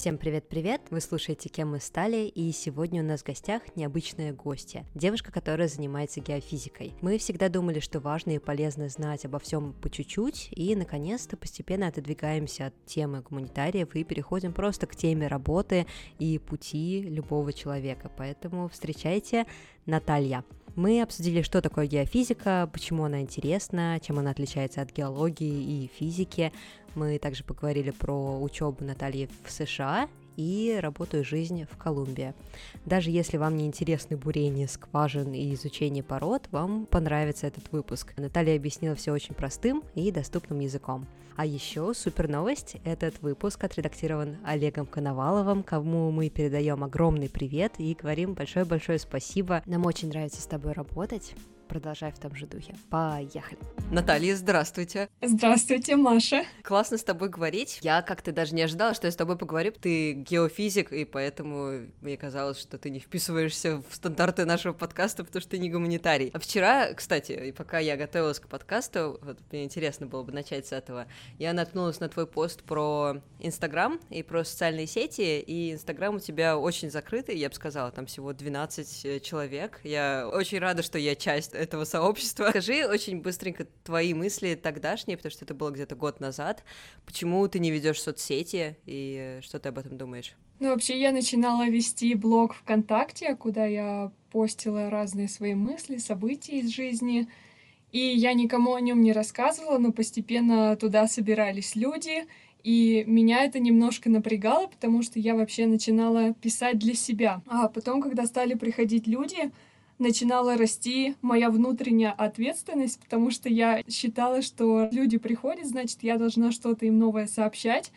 Всем привет-привет! Вы слушаете «Кем мы стали», и сегодня у нас в гостях необычная гостья, девушка, которая занимается геофизикой. Мы всегда думали, что важно и полезно знать обо всем по чуть-чуть, и, наконец-то, постепенно отодвигаемся от темы гуманитариев и переходим просто к теме работы и пути любого человека, поэтому встречайте Наталью. Мы обсудили, что такое геофизика, почему она интересна, чем она отличается от геологии и физики. Мы также поговорили про учебу Натальи в США и работу и жизнь в Колумбии. Даже если вам не интересны бурение скважин и изучение пород, вам понравится этот выпуск. Наталья объяснила все очень простым и доступным языком. А еще супер новость: этот выпуск отредактирован Олегом Коноваловым, кому мы передаем огромный привет и говорим большое-большое спасибо. Нам очень нравится с тобой работать. Продолжай в том же духе. Поехали. Наталья, здравствуйте. Здравствуйте, Маша. Классно с тобой говорить. Я как-то даже не ожидала, что я с тобой поговорю. Ты геофизик, и поэтому мне казалось, что ты не вписываешься в стандарты нашего подкаста, потому что ты не гуманитарий. А вчера, кстати, и пока я готовилась к подкасту, вот мне интересно было бы начать с этого, я наткнулась на твой пост про Инстаграм и про социальные сети, и Инстаграм у тебя очень закрытый, я бы сказала, там всего 12 человек. Я очень рада, что я часть этого сообщества. Скажи очень быстренько твои мысли тогдашние, потому что это было где-то год назад. Почему ты не ведешь соцсети и что ты об этом думаешь? Ну, вообще, я начинала вести блог ВКонтакте, куда я постила разные свои мысли, события из жизни, и я никому о нем не рассказывала, но постепенно туда собирались люди, и меня это немножко напрягало, потому что я вообще начинала писать для себя. А потом, когда стали приходить люди, начинала расти моя внутренняя ответственность, потому что я считала, что люди приходят, значит, я должна что-то им новое сообщать,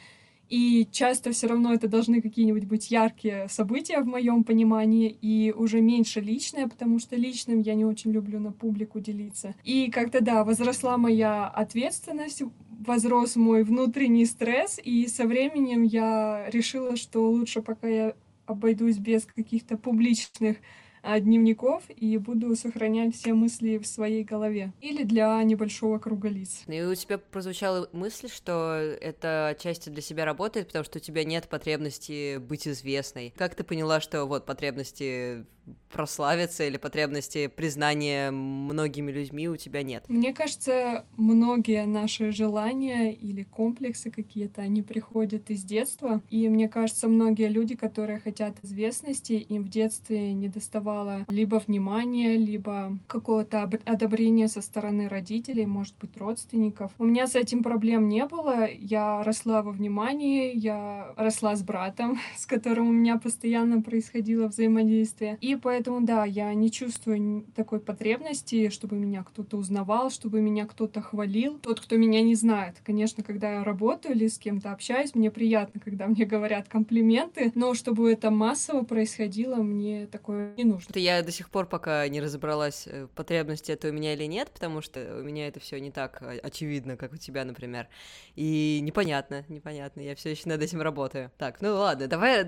и часто все равно это должны какие-нибудь быть яркие события в моем понимании, и уже меньше личное, потому что личным я не очень люблю на публику делиться. И как-то, да, возросла моя ответственность, возрос мой внутренний стресс, и со временем я решила, что лучше пока я обойдусь без каких-то публичных дневников и буду сохранять все мысли в своей голове или для небольшого круга лиц. И у тебя прозвучала мысль, что это отчасти для себя работает, потому что у тебя нет потребности быть известной. Как ты поняла, что вот потребности прославиться или потребности признания многими людьми у тебя нет? Мне кажется, многие наши желания или комплексы какие-то, они приходят из детства, и мне кажется, многие люди, которые хотят известности, им в детстве не доставало либо внимания, либо какого-то одобрения со стороны родителей, может быть, родственников. У меня с этим проблем не было, я росла во внимании, я росла с братом, с которым у меня постоянно происходило взаимодействие, и поэтому, да, я не чувствую такой потребности, чтобы меня кто-то узнавал, чтобы меня кто-то хвалил. Тот, кто меня не знает. Конечно, когда я работаю или с кем-то общаюсь, мне приятно, когда мне говорят комплименты, но чтобы это массово происходило, мне такое не нужно. Я до сих пор пока не разобралась, потребность это у меня или нет, потому что у меня это все не так очевидно, как у тебя, например. И непонятно, я все еще над этим работаю. Так, ну ладно, давай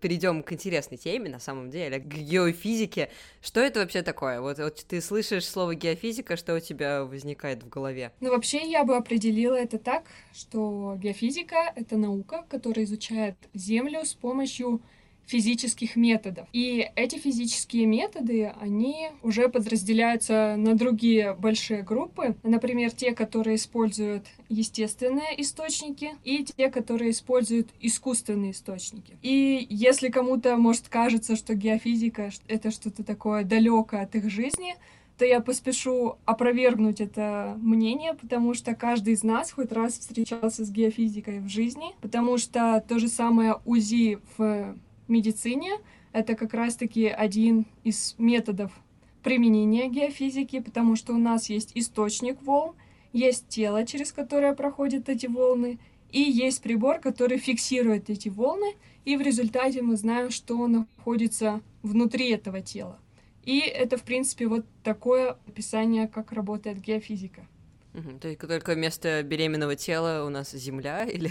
перейдем к интересной теме, на самом деле, к геофизике. Что это вообще такое? Вот ты слышишь слово геофизика, что у тебя возникает в голове? Ну, вообще, я бы определила это так, что геофизика — это наука, которая изучает Землю с помощью физических методов. И эти физические методы, они уже подразделяются на другие большие группы. Например, те, которые используют естественные источники, и те, которые используют искусственные источники. И если кому-то, может, кажется, что геофизика — это что-то такое далекое от их жизни, то я поспешу опровергнуть это мнение, потому что каждый из нас хоть раз встречался с геофизикой в жизни, потому что то же самое УЗИ в медицине — это как раз-таки один из методов применения геофизики, потому что у нас есть источник волн, есть тело, через которое проходят эти волны, и есть прибор, который фиксирует эти волны, и в результате мы знаем, что находится внутри этого тела. И это, в принципе, вот такое описание, как работает геофизика. То есть только вместо беременного тела у нас земля, или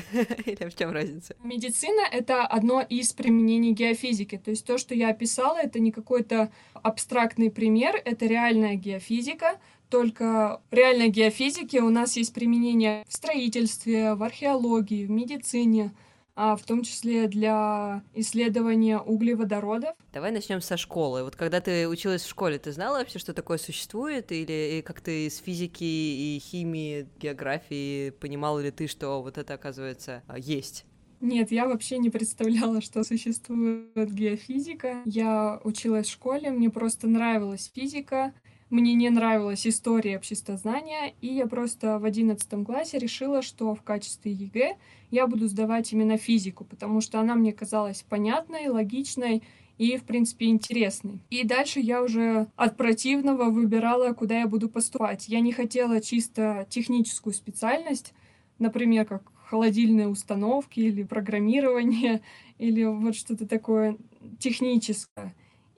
в чем разница? Медицина — это одно из применений геофизики. То есть то, что я описала, это не какой-то абстрактный пример, это реальная геофизика. Только в реальной геофизике у нас есть применение в строительстве, в археологии, в медицине, в том числе для исследования углеводородов. Давай начнем со школы. Вот когда ты училась в школе, ты знала вообще, что такое существует? Или как ты из физики и химии, географии понимала ли ты, что вот это, оказывается, есть? Нет, я вообще не представляла, что существует геофизика. Я училась в школе, мне просто нравилась физика, мне не нравилась история обществознания, и я просто в 11 классе решила, что в качестве ЕГЭ я буду сдавать именно физику, потому что она мне казалась понятной, логичной и, в принципе, интересный. И дальше я уже от противного выбирала, куда я буду поступать. Я не хотела чисто техническую специальность, например, как холодильные установки или программирование, или вот что-то такое техническое.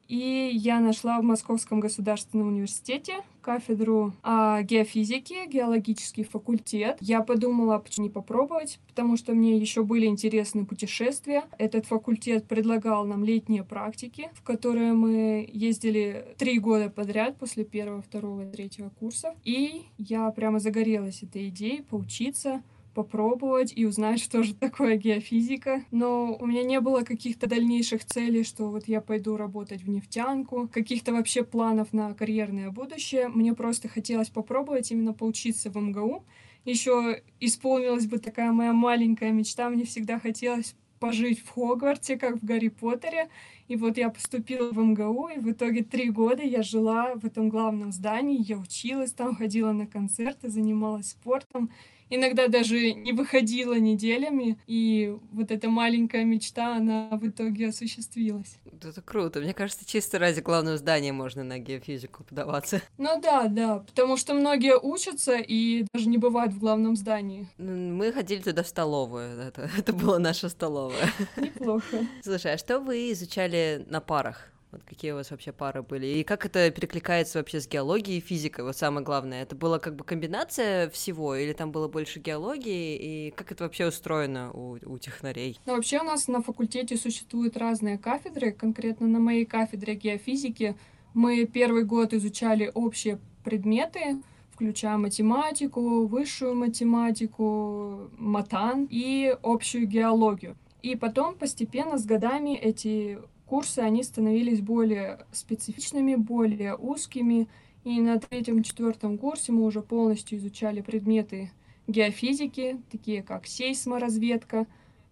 И я нашла в Московском государственном университете кафедру геофизики, геологический факультет. Я подумала, почему не попробовать, потому что мне еще были интересны путешествия. Этот факультет предлагал нам летние практики, в которые мы ездили 3 года подряд после 1, 2, 3 курсов. И я прямо загорелась этой идеей поучиться, попробовать и узнать, что же такое геофизика. Но у меня не было каких-то дальнейших целей, что вот я пойду работать в нефтянку, каких-то вообще планов на карьерное будущее. Мне просто хотелось попробовать именно поучиться в МГУ. Еще исполнилась бы такая моя маленькая мечта. Мне всегда хотелось пожить в Хогвартсе, как в Гарри Поттере. И вот я поступила в МГУ, и в итоге 3 года я жила в этом главном здании. Я училась там, ходила на концерты, занималась спортом. Иногда даже не выходила неделями, и вот эта маленькая мечта, она в итоге осуществилась. Это круто. Мне кажется, чисто ради главного здания можно на геофизику подаваться. Ну да, потому что многие учатся и даже не бывают в главном здании. Мы ходили туда в столовую, это была наша столовая. Неплохо. Слушай, а что вы изучали на парах? Вот какие у вас вообще пары были? И как это перекликается вообще с геологией и физикой? Вот самое главное, это была как бы комбинация всего? Или там было больше геологии? И как это вообще устроено у технарей? Ну, вообще у нас на факультете существуют разные кафедры. Конкретно на моей кафедре геофизики мы 1 год изучали общие предметы, включая математику, высшую математику, матан и общую геологию. И потом постепенно с годами эти курсы, они становились более специфичными, более узкими, и на 3-4 курсе мы уже полностью изучали предметы геофизики, такие как сейсморазведка,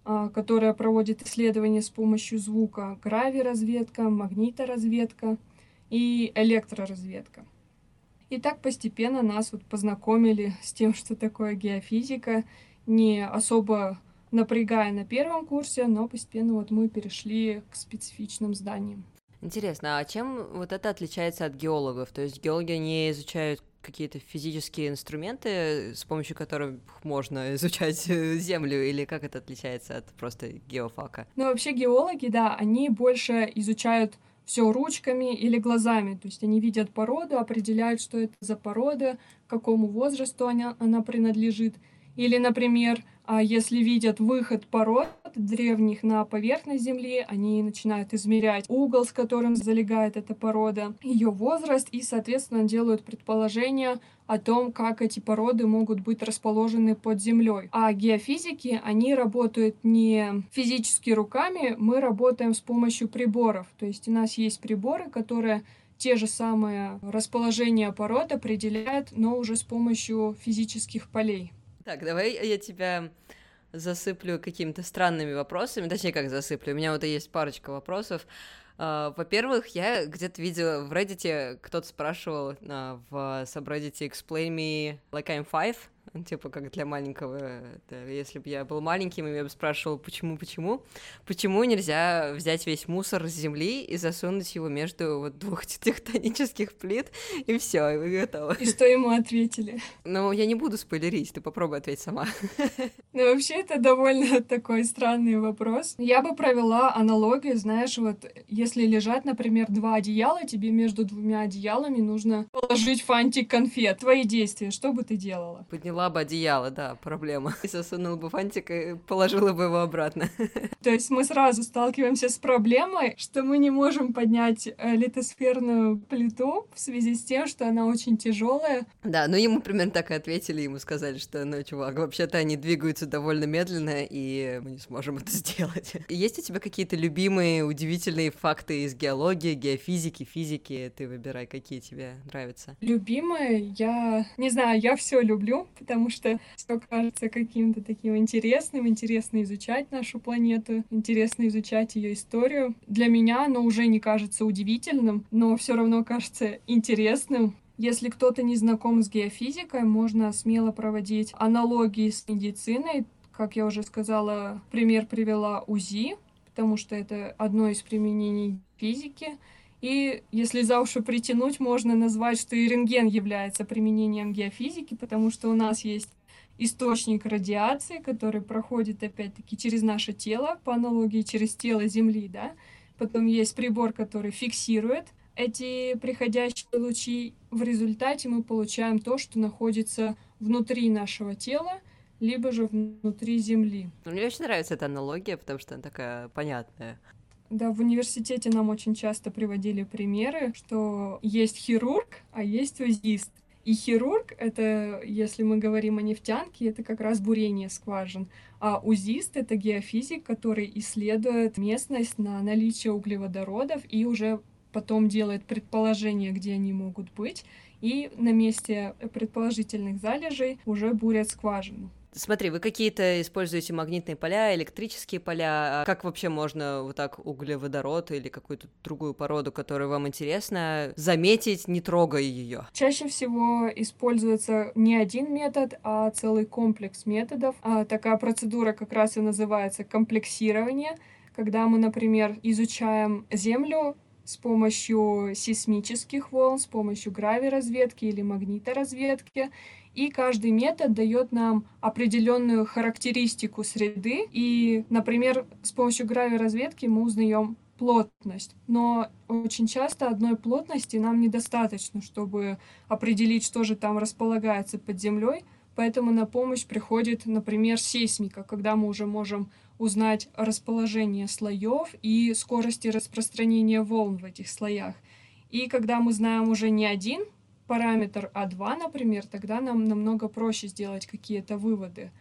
которая проводит исследования с помощью звука, гравиразведка, магниторазведка и электроразведка. И так постепенно нас вот познакомили с тем, что такое геофизика, не особо напрягая на 1 курсе, но постепенно вот мы перешли к специфичным зданиям. Интересно, а чем вот это отличается от геологов? То есть геологи не изучают какие-то физические инструменты, с помощью которых можно изучать землю, или как это отличается от просто геофака? Ну, вообще геологи, да, они больше изучают все ручками или глазами, то есть они видят породу, определяют, что это за порода, к какому возрасту она принадлежит. Или, например, если видят выход пород древних на поверхность Земли, они начинают измерять угол, с которым залегает эта порода, ее возраст, и, соответственно, делают предположения о том, как эти породы могут быть расположены под землей. А геофизики, они работают не физически руками, мы работаем с помощью приборов. То есть у нас есть приборы, которые те же самые расположения пород определяют, но уже с помощью физических полей. Так, давай я тебя засыплю какими-то странными вопросами, точнее, как засыплю, у меня вот есть парочка вопросов. Во-первых, я где-то видела в Reddit, кто-то спрашивал в сабреддите «Explain me like I'm five», типа как для маленького, да, если бы я был маленьким, я бы спрашивала, почему нельзя взять весь мусор с земли и засунуть его между вот 2 тектонических плит, и все, и вы готовы. И что ему ответили? Ну, я не буду спойлерить, ты попробуй ответь сама. Ну, вообще, это довольно такой странный вопрос. Я бы провела аналогию, знаешь, вот если лежат, например, 2 одеяла, тебе между 2 одеялами нужно положить фантик конфет. Твои действия, что бы ты делала? Подняла нашла бы одеяло, да, проблема. И засунула бы фантик и положила бы его обратно. То есть мы сразу сталкиваемся с проблемой, что мы не можем поднять литосферную плиту в связи с тем, что она очень тяжелая. Да, ну ему примерно так и ответили, ему сказали, что, ну, чувак, вообще-то они двигаются довольно медленно, и мы не сможем это сделать. Есть у тебя какие-то любимые, удивительные факты из геологии, геофизики, физики? Ты выбирай, какие тебе нравятся. Любимые? Я не знаю, я все люблю, потому что все кажется каким-то таким интересным. Интересно изучать нашу планету, интересно изучать ее историю. Для меня оно уже не кажется удивительным, но все равно кажется интересным. Если кто-то не знаком с геофизикой, можно смело проводить аналогии с медициной. Как я уже сказала, пример привела УЗИ, потому что это одно из применений физики. И если за уши притянуть, можно назвать, что и рентген является применением геофизики, потому что у нас есть источник радиации, который проходит опять-таки через наше тело, по аналогии через тело Земли, да. Потом есть прибор, который фиксирует эти приходящие лучи. В результате мы получаем то, что находится внутри нашего тела, либо же внутри Земли. Мне очень нравится эта аналогия, потому что она такая понятная. Да, в университете нам очень часто приводили примеры, что есть хирург, а есть УЗИст. И хирург — это, если мы говорим о нефтянке, это как раз бурение скважин. А УЗИст — это геофизик, который исследует местность на наличие углеводородов и уже потом делает предположения, где они могут быть. И на месте предположительных залежей уже бурят скважину. Смотри, вы какие-то используете магнитные поля, электрические поля. Как вообще можно вот так углеводород или какую-то другую породу, которая вам интересна, заметить, не трогая ее? Чаще всего используется не один метод, а целый комплекс методов. Такая процедура как раз и называется комплексирование, когда мы, например, изучаем Землю с помощью сейсмических волн, с помощью гравиразведки или магниторазведки. И каждый метод дает нам определенную характеристику среды. И, например, с помощью гравиразведки мы узнаем плотность. Но очень часто одной плотности нам недостаточно, чтобы определить, что же там располагается под землей. Поэтому на помощь приходит, например, сейсмика, когда мы уже можем узнать расположение слоев и скорости распространения волн в этих слоях. И когда мы знаем уже не один параметр, а два, например, тогда нам намного проще сделать какие-то выводы.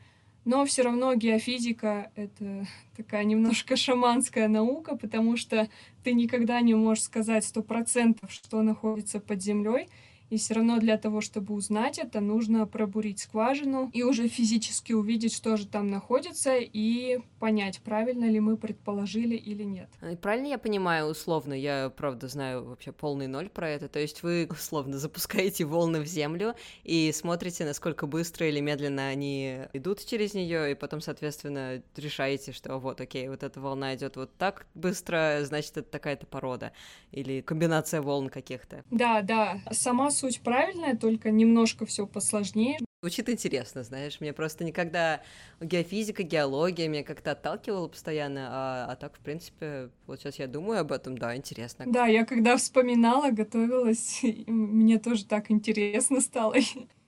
Но все равно геофизика — это такая немножко шаманская наука, потому что ты никогда не можешь сказать 100%, что находится под землей. И все равно для того, чтобы узнать это, нужно пробурить скважину и уже физически увидеть, что же там находится, и понять, правильно ли мы предположили или нет. Правильно я понимаю, условно, я, правда, знаю вообще полный ноль про это, то есть вы, условно, запускаете волны в землю и смотрите, насколько быстро или медленно они идут через нее, и потом, соответственно, решаете, что вот, окей, вот эта волна идет вот так быстро, значит, это такая-то порода или комбинация волн каких-то. Да, сама суть правильная, только немножко все посложнее. Звучит интересно, знаешь, мне просто никогда геофизика, геология меня как-то отталкивала постоянно, а так, в принципе, вот сейчас я думаю об этом, да, интересно. Да, я когда вспоминала, готовилась, мне тоже так интересно стало.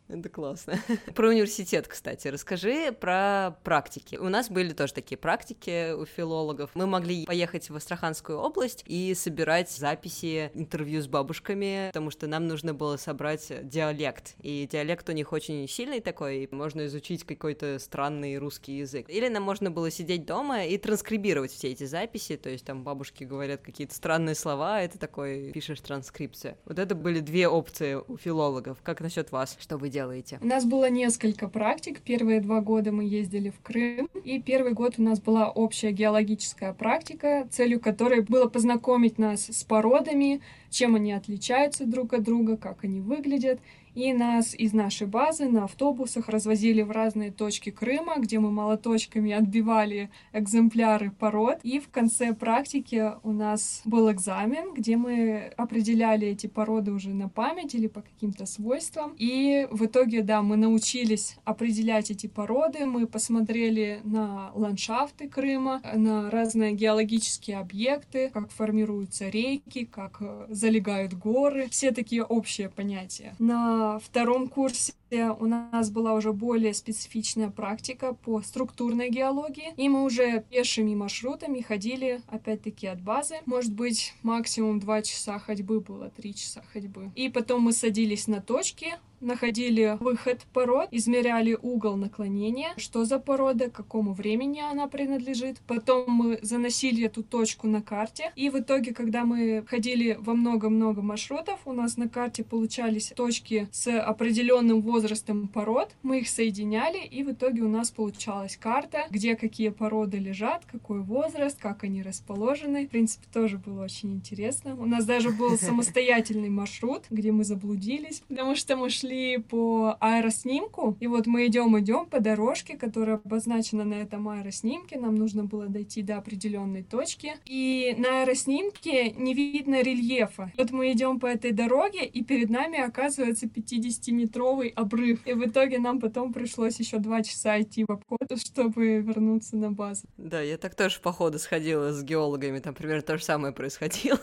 Это классно. Про университет, кстати, расскажи про практики. У нас были тоже такие практики у филологов. Мы могли поехать в Астраханскую область и собирать записи интервью с бабушками, потому что нам нужно было собрать диалект. И диалект у них очень сильный такой, и можно изучить какой-то странный русский язык. Или нам можно было сидеть дома и транскрибировать все эти записи, то есть там бабушки говорят какие-то странные слова, это такой пишешь транскрипцию. Вот это были две опции у филологов. Как насчет вас? Что вы делаете? У нас было несколько практик. Первые 2 года мы ездили в Крым, и первый год у нас была общая геологическая практика, целью которой было познакомить нас с породами, чем они отличаются друг от друга, как они выглядят. И нас из нашей базы на автобусах развозили в разные точки Крыма, где мы молоточками отбивали экземпляры пород. И в конце практики у нас был экзамен, где мы определяли эти породы уже на память или по каким-то свойствам. И в итоге, да, мы научились определять эти породы. Мы посмотрели на ландшафты Крыма, на разные геологические объекты, как формируются реки, как залегают горы. Все такие общие понятия. На на втором курсе у нас была уже более специфичная практика по структурной геологии, и мы уже пешими маршрутами ходили, опять-таки, от базы. Может быть, максимум 2 часа ходьбы было, 3 часа ходьбы. И потом мы садились на точки, находили выход пород, измеряли угол наклонения, что за порода, к какому времени она принадлежит. Потом мы заносили эту точку на карте, и в итоге, когда мы ходили во много-много маршрутов, у нас на карте получались точки с определенным возрастом пород, мы их соединяли, и в итоге у нас получалась карта, где какие породы лежат, какой возраст, как они расположены. В принципе, тоже было очень интересно. У нас даже был самостоятельный маршрут, где мы заблудились, потому что мы шли по аэроснимку, и вот мы идем по дорожке, которая обозначена на этом аэроснимке, нам нужно было дойти до определенной точки, и на аэроснимке не видно рельефа. Вот мы идем по этой дороге, и перед нами оказывается 50-метровый обрыв, и в итоге нам потом пришлось еще 2 часа идти в обход, чтобы вернуться на базу. Да, я так тоже в походы сходила с геологами, там примерно то же самое происходило.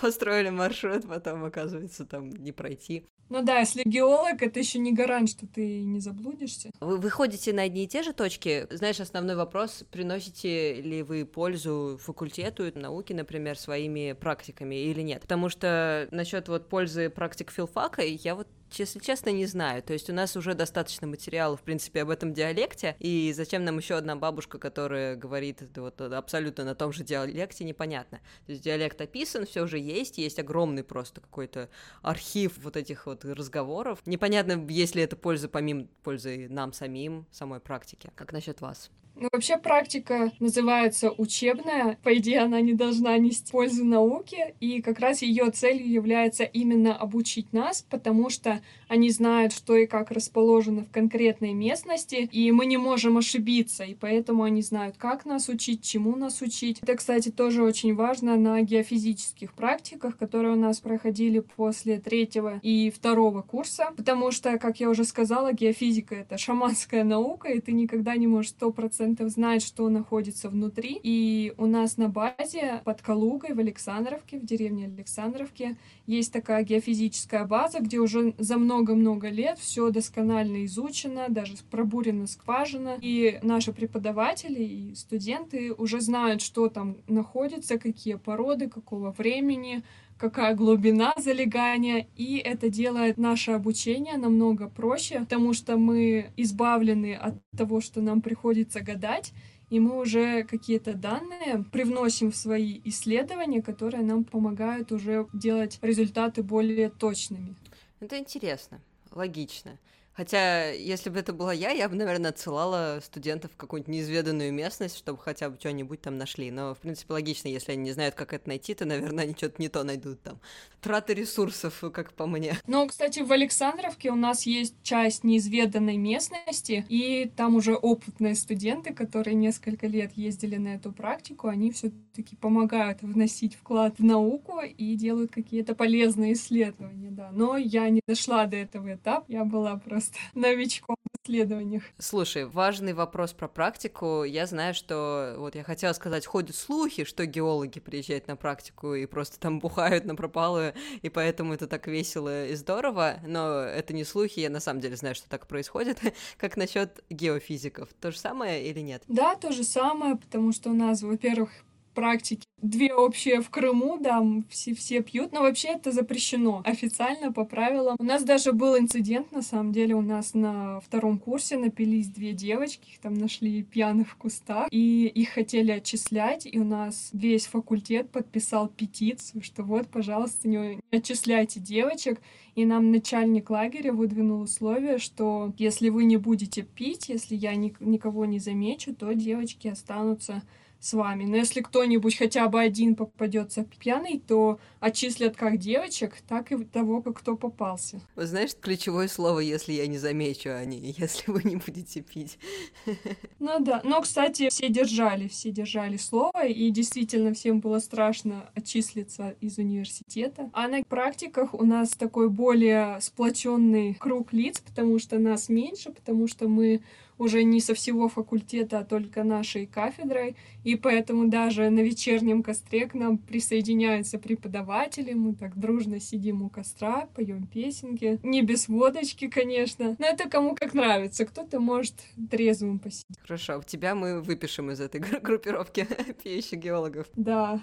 Построили маршрут, потом оказывается там не пройти. Ну да, если геолог, это еще не гарант, что ты не заблудишься. Вы ходите на одни и те же точки? Знаешь, основной вопрос, приносите ли вы пользу факультету, науке, например, своими практиками или нет? Потому что насчет вот пользы практик филфака я вот, если честно, не знаю. То есть у нас уже достаточно материала, в принципе, об этом диалекте, и зачем нам еще одна бабушка, которая говорит вот абсолютно на том же диалекте, непонятно. То есть диалект описан, все уже есть огромный просто какой-то архив вот этих вот разговоров. Непонятно, есть ли это польза помимо пользы нам самим, самой практике. Как насчет вас? Ну, вообще практика называется учебная, по идее она не должна нести пользу науке, и как раз ее целью является именно обучить нас, потому что они знают, что и как расположено в конкретной местности, и мы не можем ошибиться, и поэтому они знают, как нас учить, чему нас учить. Это, кстати, тоже очень важно на геофизических практиках, которые у нас проходили после 3-го и 2-го курса, потому что, как я уже сказала, геофизика — это шаманская наука, и ты никогда не можешь 100% знает, что находится внутри. И у нас на базе под Калугой в Александровке, в деревне Александровке, есть такая геофизическая база, где уже за много-много лет все досконально изучено, даже пробурена скважина. И наши преподаватели и студенты уже знают, что там находится, какие породы, какого времени, какая глубина залегания, и это делает наше обучение намного проще, потому что мы избавлены от того, что нам приходится гадать, и мы уже какие-то данные привносим в свои исследования, которые нам помогают уже делать результаты более точными. Это интересно, логично. Хотя, если бы это была я бы, наверное, отсылала студентов в какую-нибудь неизведанную местность, чтобы хотя бы что-нибудь там нашли. Но, в принципе, логично, если они не знают, как это найти, то, наверное, они что-то не то найдут там. Траты ресурсов, как по мне. Ну, кстати, в Александровке у нас есть часть неизведанной местности, и там уже опытные студенты, которые несколько лет ездили на эту практику, они все-таки помогают вносить вклад в науку и делают какие-то полезные исследования, да. Но я не дошла до этого этапа, я была просто новичком в исследованиях. Слушай, важный вопрос про практику. Я знаю, что, вот я хотела сказать, ходят слухи, что геологи приезжают на практику и просто там бухают на пропалую, и поэтому это так весело и здорово, но это не слухи, я на самом деле знаю, что так происходит. Как насчет геофизиков? То же самое или нет? Да, то же самое, потому что у нас, во-первых, практики. 2 общие в Крыму, да, все пьют, но вообще это запрещено официально по правилам. У нас даже был инцидент, на самом деле, у нас на 2-м курсе напились 2 девочки, их там нашли пьяных в кустах, и их хотели отчислять, и у нас весь факультет подписал петицию, что вот, пожалуйста, не отчисляйте девочек, и нам начальник лагеря выдвинул условие, что если вы не будете пить, если я никого не замечу, то девочки останутся с вами. Но если кто-нибудь хотя бы один попадется пьяный, то отчислят как девочек, так и того, как кто попался. Вы знаешь, ключевое слово, если я не замечу, а не если вы не будете пить. Ну да. Но, кстати, все держали слово, и действительно всем было страшно отчислиться из университета. А на практиках у нас такой более сплоченный круг лиц, потому что нас меньше, потому что мы уже не со всего факультета, а только нашей кафедрой, и поэтому даже на вечернем костре к нам присоединяются преподаватели, мы так дружно сидим у костра, поем песенки, не без водочки, конечно, но это кому как нравится, кто-то может трезвым посидеть. Хорошо, у тебя мы выпишем из этой группировки пьющих геологов. Да,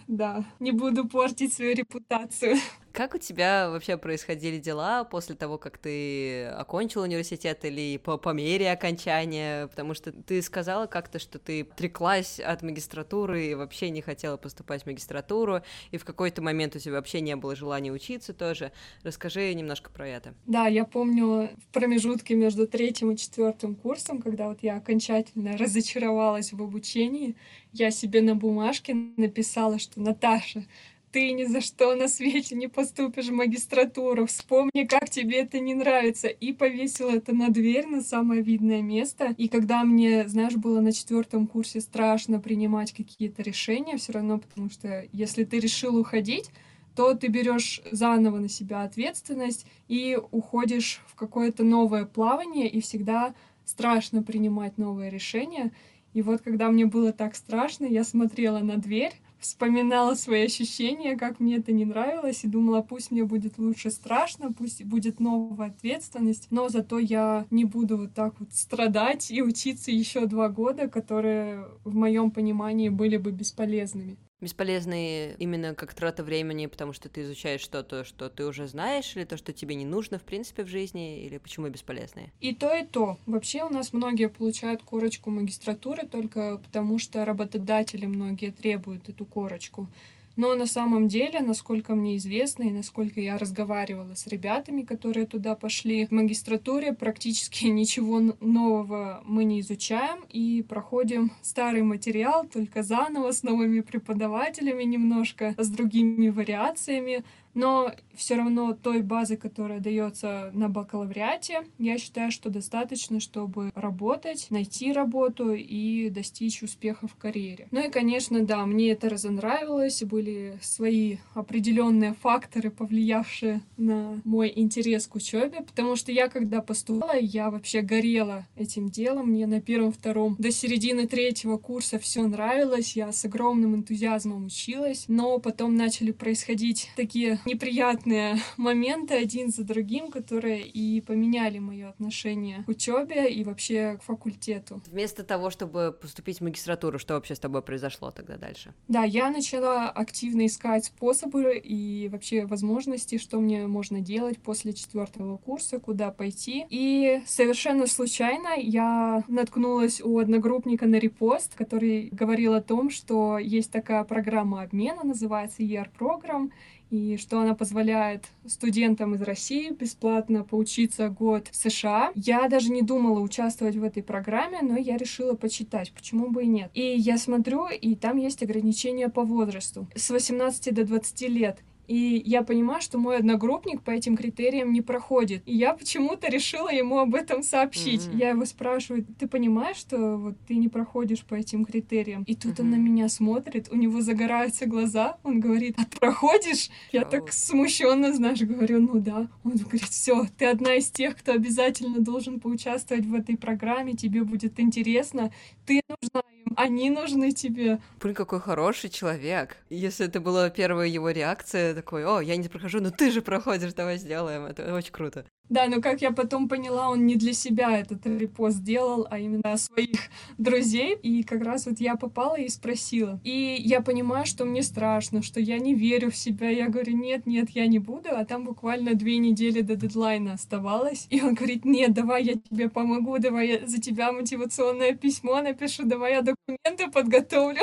не буду портить свою репутацию. Как у тебя вообще происходили дела после того, как ты окончила университет или по мере окончания? Потому что ты сказала как-то, что ты отреклась от магистратуры и вообще не хотела поступать в магистратуру, и в какой-то момент у тебя вообще не было желания учиться тоже. Расскажи немножко про это. Да, я помню в промежутке между третьим и четвертым курсом, когда вот я окончательно разочаровалась в обучении, я себе на бумажке написала, что Наташа, ты ни за что на свете не поступишь в магистратуру, вспомни, как тебе это не нравится. И повесила это на дверь, на самое видное место. И когда мне, знаешь, было на четвертом курсе страшно принимать какие-то решения, все равно, потому что если ты решил уходить, то ты берешь заново на себя ответственность и уходишь в какое-то новое плавание, и всегда страшно принимать новые решения. И вот когда мне было так страшно, я смотрела на дверь, вспоминала свои ощущения, как мне это не нравилось, и думала, пусть мне будет лучше страшно, пусть будет новая ответственность, но зато я не буду вот так вот страдать и учиться еще 2 года, которые в моем понимании были бы бесполезными. Бесполезные именно как трата времени, потому что ты изучаешь что-то, что ты уже знаешь, или то, что тебе не нужно в принципе в жизни, или почему бесполезные? И то, и то. Вообще у нас многие получают корочку магистратуры только потому, что работодатели многие требуют эту корочку. Но на самом деле, насколько мне известно и насколько я разговаривала с ребятами, которые туда пошли, в магистратуре практически ничего нового мы не изучаем и проходим старый материал, только заново, с новыми преподавателями немножко, с другими вариациями. Но все равно той базы, которая дается на бакалавриате, я считаю, что достаточно, чтобы работать, найти работу и достичь успеха в карьере. Ну и, конечно, да, мне это разонравилось, были свои определенные факторы, повлиявшие на мой интерес к учебе, потому что я, когда поступала, я вообще горела этим делом, мне на первом-втором до середины третьего курса все нравилось, я с огромным энтузиазмом училась, но потом начали происходить такие неприятные моменты один за другим, которые и поменяли мое отношение к учебе и вообще к факультету. Вместо того, чтобы поступить в магистратуру, что вообще с тобой произошло тогда дальше? Да, я начала активно искать способы и вообще возможности, что мне можно делать после 4-го курса, куда пойти. И совершенно случайно я наткнулась у одногруппника на репост, который говорил о том, что есть такая программа обмена, называется ER-программ, и что она позволяет студентам из России бесплатно поучиться год в США. Я даже не думала участвовать в этой программе, но я решила почитать, почему бы и нет. И я смотрю, и там есть ограничения по возрасту, с 18 до 20 лет. И я понимаю, что мой одногруппник по этим критериям не проходит. И я почему-то решила ему об этом сообщить. Я его спрашиваю, ты понимаешь, что вот ты не проходишь по этим критериям? И тут он на меня смотрит, у него загораются глаза, он говорит, а ты проходишь? Я так смущенно, знаешь, говорю, ну да. Он говорит, все, ты одна из тех, кто обязательно должен поучаствовать в этой программе, тебе будет интересно, ты нужна им, они нужны тебе. Блин, какой хороший человек. Если это была первая его реакция, такой, о, я не прохожу, но ты же проходишь, давай сделаем, это очень круто. Да, но как я потом поняла, он не для себя этот репост делал, а именно своих друзей. И как раз вот я попала и спросила. И я понимаю, что мне страшно, что я не верю в себя. Я говорю, нет, я не буду. А там буквально 2 недели до дедлайна оставалось. И он говорит, нет, давай я тебе помогу, давай я за тебя мотивационное письмо напишу, давай я документы подготовлю.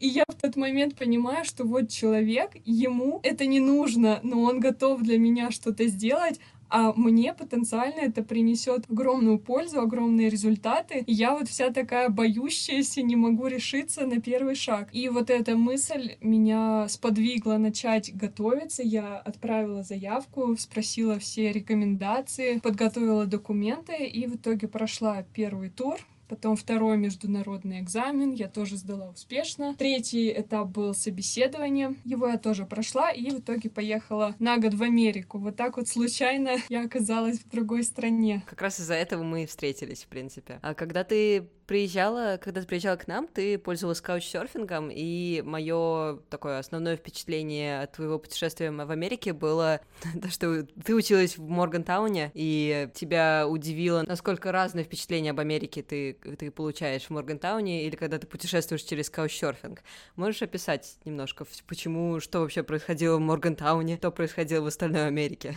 И я в тот момент понимаю, что вот человек, ему это не нужно, но он готов для меня что-то сделать, а мне потенциально это принесет огромную пользу, огромные результаты. И я вот вся такая боющаяся, не могу решиться на первый шаг. И вот эта мысль меня сподвигла начать готовиться. Я отправила заявку, спросила все рекомендации, подготовила документы и в итоге прошла первый тур. Потом второй международный экзамен я тоже сдала успешно. Третий этап был собеседование. Его я тоже прошла и в итоге поехала на год в Америку. Вот так вот случайно я оказалась в другой стране. Как раз из-за этого мы и встретились, в принципе. А когда ты приезжала к нам, ты пользовалась каучсерфингом, и мое такое основное впечатление от твоего путешествия в Америке было то, что ты училась в Моргантауне, и тебя удивило, насколько разные впечатления об Америке ты получаешь в Моргантауне или когда ты путешествуешь через каучсерфинг. Можешь описать немножко, почему, что вообще происходило в Моргантауне, что происходило в остальной Америке?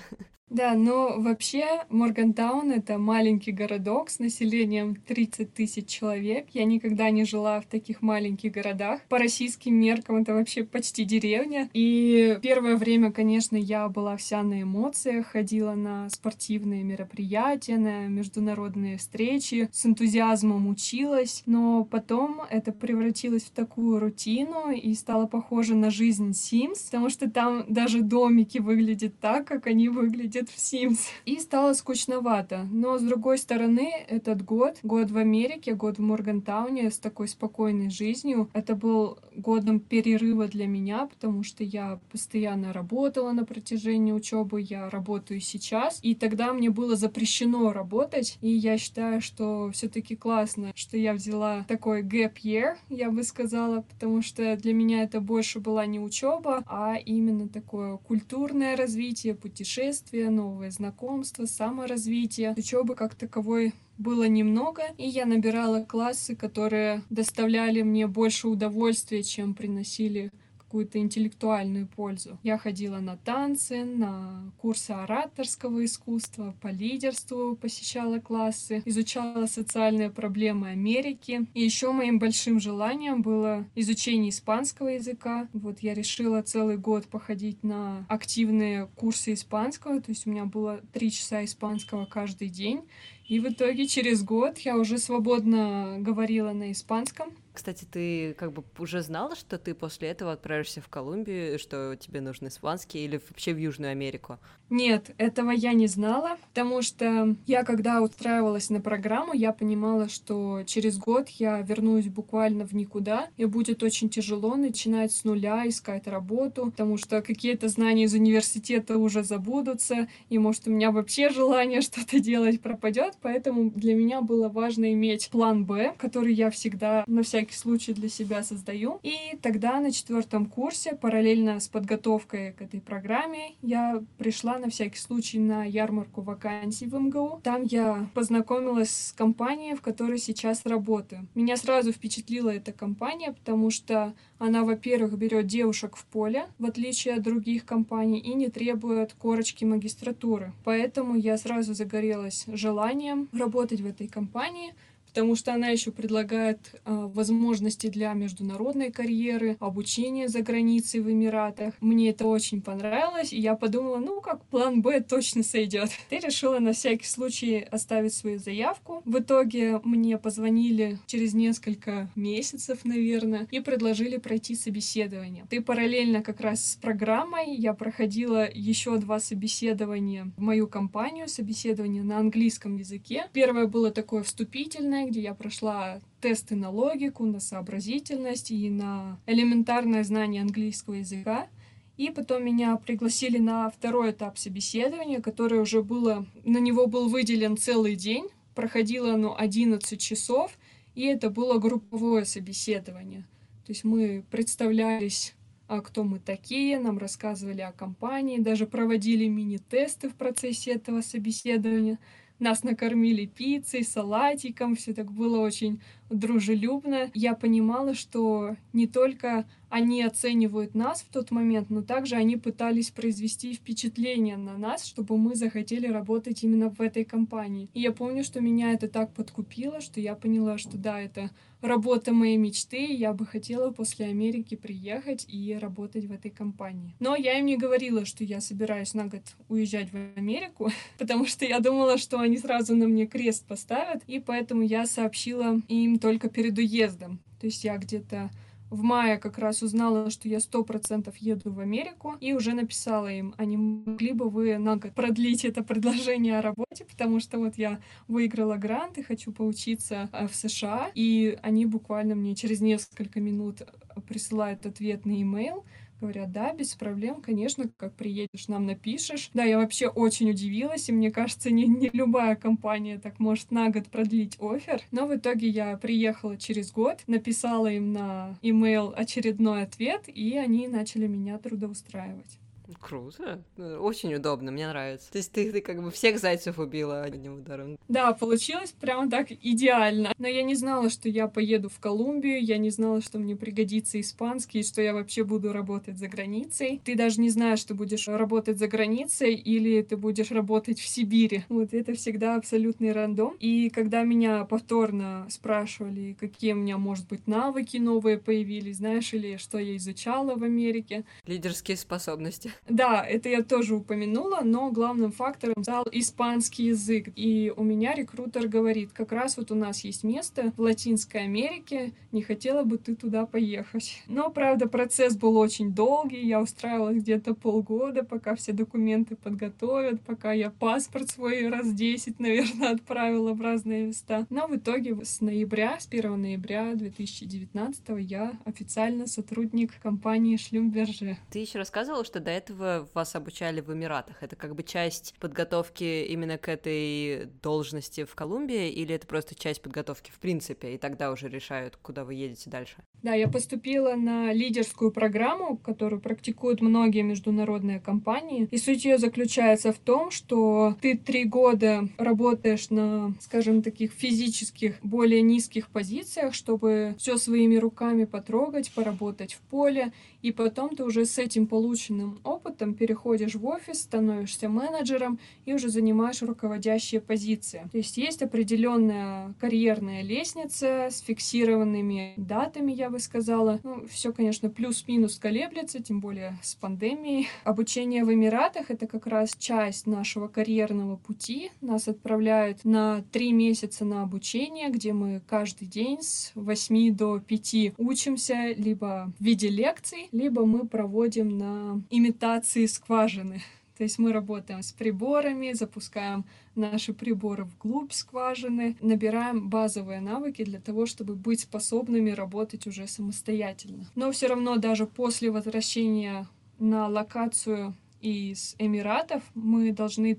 Да, но вообще Моргантаун — это маленький городок с населением 30 тысяч человек. Я никогда не жила в таких маленьких городах. По российским меркам это вообще почти деревня. И первое время, конечно, я была вся на эмоциях, ходила на спортивные мероприятия, на международные встречи, с энтузиазмом училась. Но потом это превратилось в такую рутину и стало похоже на жизнь Sims, потому что там даже домики выглядят так, как они выглядят в Sims. И стало скучновато. Но, с другой стороны, этот год в Америке, год в Моргантауне с такой спокойной жизнью, это был годом перерыва для меня, потому что я постоянно работала на протяжении учебы, я работаю сейчас, и тогда мне было запрещено работать, и я считаю, что все-таки классно, что я взяла такой gap year, я бы сказала, потому что для меня это больше была не учеба, а именно такое культурное развитие, путешествие, новые знакомства, саморазвитие. Учебы как таковой было немного, и я набирала классы, которые доставляли мне больше удовольствия, чем приносили какую-то интеллектуальную пользу. Я ходила на танцы, на курсы ораторского искусства, по лидерству посещала классы, изучала социальные проблемы Америки. И еще моим большим желанием было изучение испанского языка. Вот я решила целый год походить на активные курсы испанского, то есть у меня было 3 часа испанского каждый день. И в итоге через год я уже свободно говорила на испанском. Кстати, ты как бы уже знала, что ты после этого отправишься в Колумбию, что тебе нужен испанский или вообще в Южную Америку? Нет, этого я не знала, потому что я, когда устраивалась на программу, я понимала, что через год я вернусь буквально в никуда, и будет очень тяжело начинать с нуля, искать работу, потому что какие-то знания из университета уже забудутся, и, может, у меня вообще желание что-то делать пропадет. Поэтому для меня было важно иметь план «Б», который я всегда на всякий случай для себя создаю. И тогда на 4-м курсе, параллельно с подготовкой к этой программе, я пришла на всякий случай на ярмарку вакансий в МГУ. Там я познакомилась с компанией, в которой сейчас работаю. Меня сразу впечатлила эта компания, потому что она, во-первых, берет девушек в поле, в отличие от других компаний, и не требует корочки магистратуры. Поэтому я сразу загорелась желанием работать в этой компании, потому что она еще предлагает возможности для международной карьеры, обучения за границей в Эмиратах. Мне это очень понравилось, и я подумала, ну как план «Б» точно сойдет. Я решила на всякий случай оставить свою заявку. В итоге мне позвонили через несколько месяцев, наверное, и предложили пройти собеседование. И параллельно как раз с программой я проходила еще 2 собеседования в мою компанию, собеседование на английском языке. Первое было такое вступительное, где я прошла тесты на логику, на сообразительность и на элементарное знание английского языка. И потом меня пригласили на второй этап собеседования, который уже было... На него был выделен целый день, проходило оно 11 часов, и это было групповое собеседование. То есть мы представлялись... А кто мы такие, нам рассказывали о компании, даже проводили мини-тесты в процессе этого собеседования. Нас накормили пиццей, салатиком, все так было очень дружелюбно. Я понимала, что не только они оценивают нас в тот момент, но также они пытались произвести впечатление на нас, чтобы мы захотели работать именно в этой компании. И я помню, что меня это так подкупило, что я поняла, что да, это работа моей мечты, и я бы хотела после Америки приехать и работать в этой компании. Но я им не говорила, что я собираюсь на год уезжать в Америку, потому что я думала, что они сразу на мне крест поставят, и поэтому я сообщила им только перед уездом. То есть я где-то В мае как раз узнала, что я 100% еду в Америку, и уже написала им, а не могли бы вы на год продлить это предложение о работе, потому что вот я выиграла грант и хочу поучиться в США. И они буквально мне через несколько минут присылают ответ на e-mail, говорят, да, без проблем, конечно, как приедешь, нам напишешь. Да, я вообще очень удивилась, и мне кажется, не любая компания так может на год продлить оффер. Но в итоге я приехала через год, написала им на имейл очередной ответ, и они начали меня трудоустраивать. Круто. Очень удобно, мне нравится. То есть ты как бы всех зайцев убила одним ударом. Да, получилось прям так идеально. Но я не знала, что я поеду в Колумбию, я не знала, что мне пригодится испанский, что я вообще буду работать за границей. Ты даже не знаешь, что будешь работать за границей или ты будешь работать в Сибири. Вот это всегда абсолютный рандом. И когда меня повторно спрашивали, какие у меня, может быть, навыки новые появились, знаешь, или что я изучала в Америке. Лидерские способности. Да, это я тоже упомянула, но главным фактором стал испанский язык. И у меня рекрутер говорит, как раз вот у нас есть место в Латинской Америке, не хотела бы ты туда поехать. Но, правда, процесс был очень долгий, я устраивалась где-то полгода, пока все документы подготовят, пока я паспорт свой раз 10, наверное, отправила в разные места. Но в итоге с 1 ноября 2019 я официально сотрудник компании Шлюмберже. Ты еще рассказывала, что до этого вас обучали в Эмиратах. Это как бы часть подготовки именно к этой должности в Колумбии, или это просто часть подготовки в принципе, и тогда уже решают, куда вы едете дальше? Да, я поступила на лидерскую программу, которую практикуют многие международные компании, и суть ее заключается в том, что ты 3 года работаешь на, скажем, таких физических, более низких позициях, чтобы все своими руками потрогать, поработать в поле, и потом ты уже с этим полученным опытом переходишь в офис, становишься менеджером и уже занимаешь руководящие позиции. То есть есть определенная карьерная лестница с фиксированными датами, я бы сказала. Ну, все, конечно, плюс-минус колеблется, тем более с пандемией. Обучение в Эмиратах — это как раз часть нашего карьерного пути. Нас отправляют на 3 месяца на обучение, где мы каждый день с 8 до 5 учимся либо в виде лекций, либо мы проводим на имитации скважины. То есть мы работаем с приборами, запускаем наши приборы вглубь скважины, набираем базовые навыки для того, чтобы быть способными работать уже самостоятельно. Но все равно даже после возвращения на локацию из Эмиратов мы должны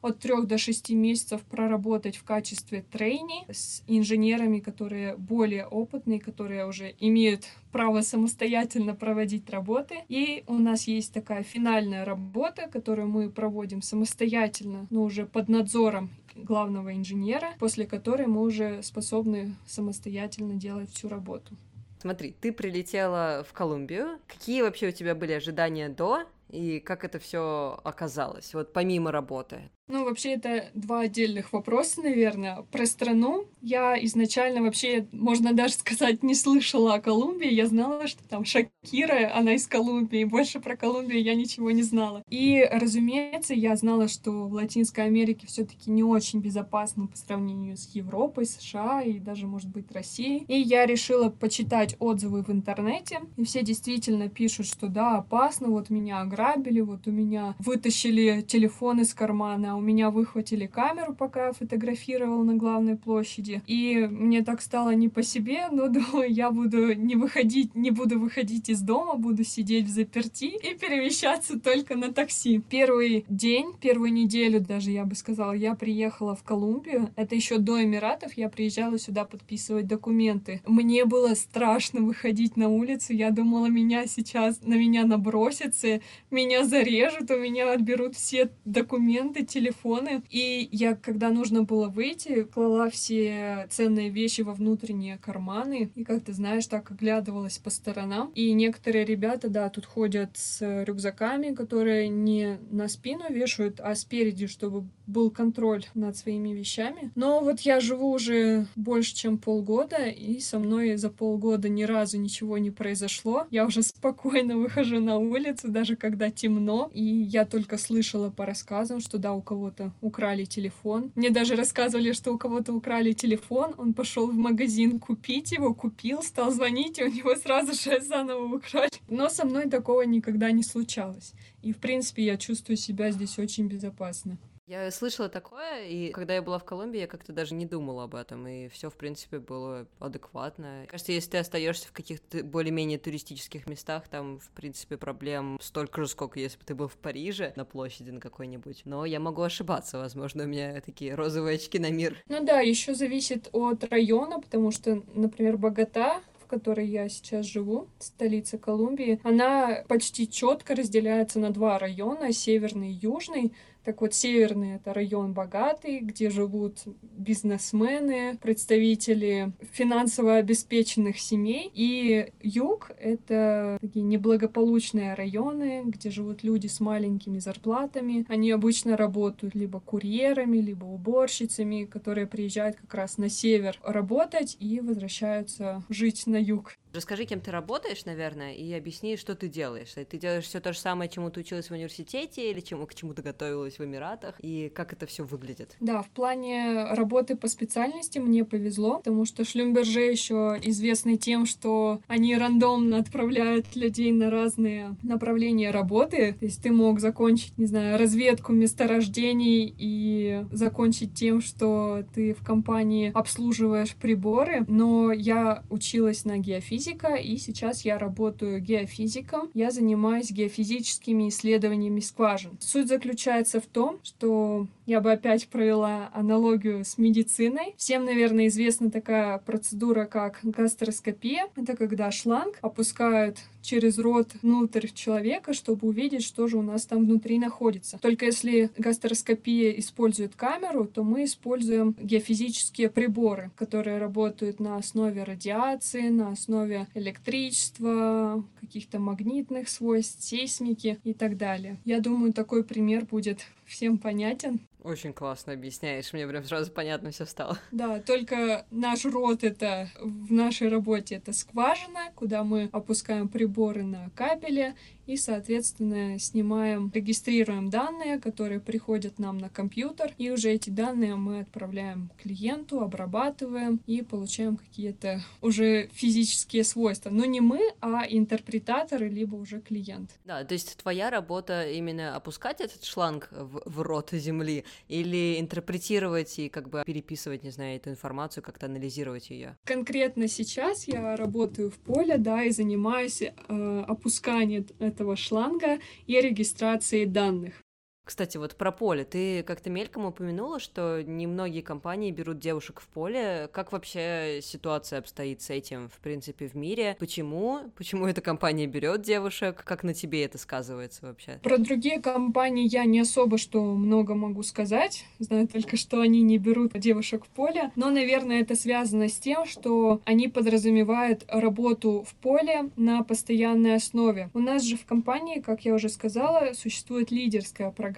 от 3 до 6 месяцев проработать в качестве трейни с инженерами, которые более опытные, которые уже имеют право самостоятельно проводить работы. И у нас есть такая финальная работа, которую мы проводим самостоятельно, но уже под надзором главного инженера, после которой мы уже способны самостоятельно делать всю работу. Смотри, ты прилетела в Колумбию. Какие вообще у тебя были ожидания до? И как это все оказалось, вот помимо работы? Ну, вообще, это 2 отдельных вопроса, наверное. Про страну я изначально вообще, можно даже сказать, не слышала о Колумбии. Я знала, что там Шакира, она из Колумбии. Больше про Колумбию я ничего не знала. И, разумеется, я знала, что в Латинской Америке все-таки не очень безопасно по сравнению с Европой, США и даже, может быть, Россией. И я решила почитать отзывы в интернете. И все действительно пишут, что да, опасно, вот меня ограбили, вот у меня вытащили телефон из кармана, у меня выхватили камеру, пока я фотографировала на главной площади. И мне так стало не по себе, но думаю, я буду не буду выходить из дома, буду сидеть в заперти и перемещаться только на такси. Первый день, первую неделю даже, я бы сказала, я приехала в Колумбию. Это еще до Эмиратов, я приезжала сюда подписывать документы. Мне было страшно выходить на улицу, я думала, на меня набросятся, меня зарежут, у меня отберут все документы, телефоны. И я, когда нужно было выйти, клала все ценные вещи во внутренние карманы и, как ты знаешь, так оглядывалась по сторонам. И некоторые ребята, да, тут ходят с рюкзаками, которые не на спину вешают, а спереди, чтобы был контроль над своими вещами. Но вот я живу уже больше, чем полгода, и со мной за полгода ни разу ничего не произошло. Я уже спокойно выхожу на улицу, даже когда когда темно, и я только слышала по рассказам, что да, у кого-то украли телефон. Мне даже рассказывали, что у кого-то украли телефон, он пошел в магазин купить его, купил, стал звонить, и у него сразу же заново украли. Но со мной такого никогда не случалось. И, в принципе, я чувствую себя здесь очень безопасно. Я слышала такое, и когда я была в Колумбии, я как-то даже не думала об этом, и все, в принципе, было адекватно. Кажется, если ты остаешься в каких-то более-менее туристических местах, там, в принципе, проблем столько же, сколько если бы ты был в Париже на площади на какой-нибудь. Но я могу ошибаться, возможно, у меня такие розовые очки на мир. Ну да, еще зависит от района, потому что, например, Богота, в которой я сейчас живу, столица Колумбии, она почти четко разделяется на два района, северный и южный. Так вот, северный — это район богатый, где живут бизнесмены, представители финансово обеспеченных семей. И юг — это такие неблагополучные районы, где живут люди с маленькими зарплатами. Они обычно работают либо курьерами, либо уборщицами, которые приезжают как раз на север работать и возвращаются жить на юг. Расскажи, кем ты работаешь, наверное, и объясни, что ты делаешь. Ты делаешь все то же самое, чему ты училась в университете, или к чему ты готовилась в Эмиратах, и как это все выглядит? Да, в плане работы по специальности мне повезло, потому что Шлюмберже еще известны тем, что они рандомно отправляют людей на разные направления работы. То есть ты мог закончить, не знаю, разведку месторождений и закончить тем, что ты в компании обслуживаешь приборы. Но я училась на геофизике, и сейчас я работаю геофизиком. Я занимаюсь геофизическими исследованиями скважин. Суть заключается в том, что я бы опять провела аналогию с медициной. Всем, наверное, известна такая процедура, как гастроскопия. Это когда шланг опускают через рот внутрь человека, чтобы увидеть, что же у нас там внутри находится. Только если гастроскопия использует камеру, то мы используем геофизические приборы, которые работают на основе радиации, на основе электричества, каких-то магнитных свойств, сейсмики и так далее. Я думаю, такой пример будет всем понятен. Очень классно объясняешь, мне прям сразу понятно все стало. Да, только наш рот — это в нашей работе это скважина, куда мы опускаем приборы на кабели и, соответственно, снимаем, регистрируем данные, которые приходят нам на компьютер, и уже эти данные мы отправляем клиенту, обрабатываем и получаем какие-то уже физические свойства. Но не мы, а интерпретаторы, либо уже клиент. Да, то есть твоя работа именно опускать этот шланг в рот земли или интерпретировать и как бы переписывать, не знаю, эту информацию, как-то анализировать ее? Конкретно сейчас я работаю в поле, да, и занимаюсь опусканием этого шланга и регистрации данных. Кстати, вот про поле. Ты как-то мельком упомянула, что немногие компании берут девушек в поле. Как вообще ситуация обстоит с этим, в принципе, в мире? Почему эта компания берет девушек? Как на тебе это сказывается вообще? Про другие компании я не особо что много могу сказать. Знаю только, что они не берут девушек в поле. Но, наверное, это связано с тем, что они подразумевают работу в поле на постоянной основе. У нас же в компании, как я уже сказала, существует лидерская программа,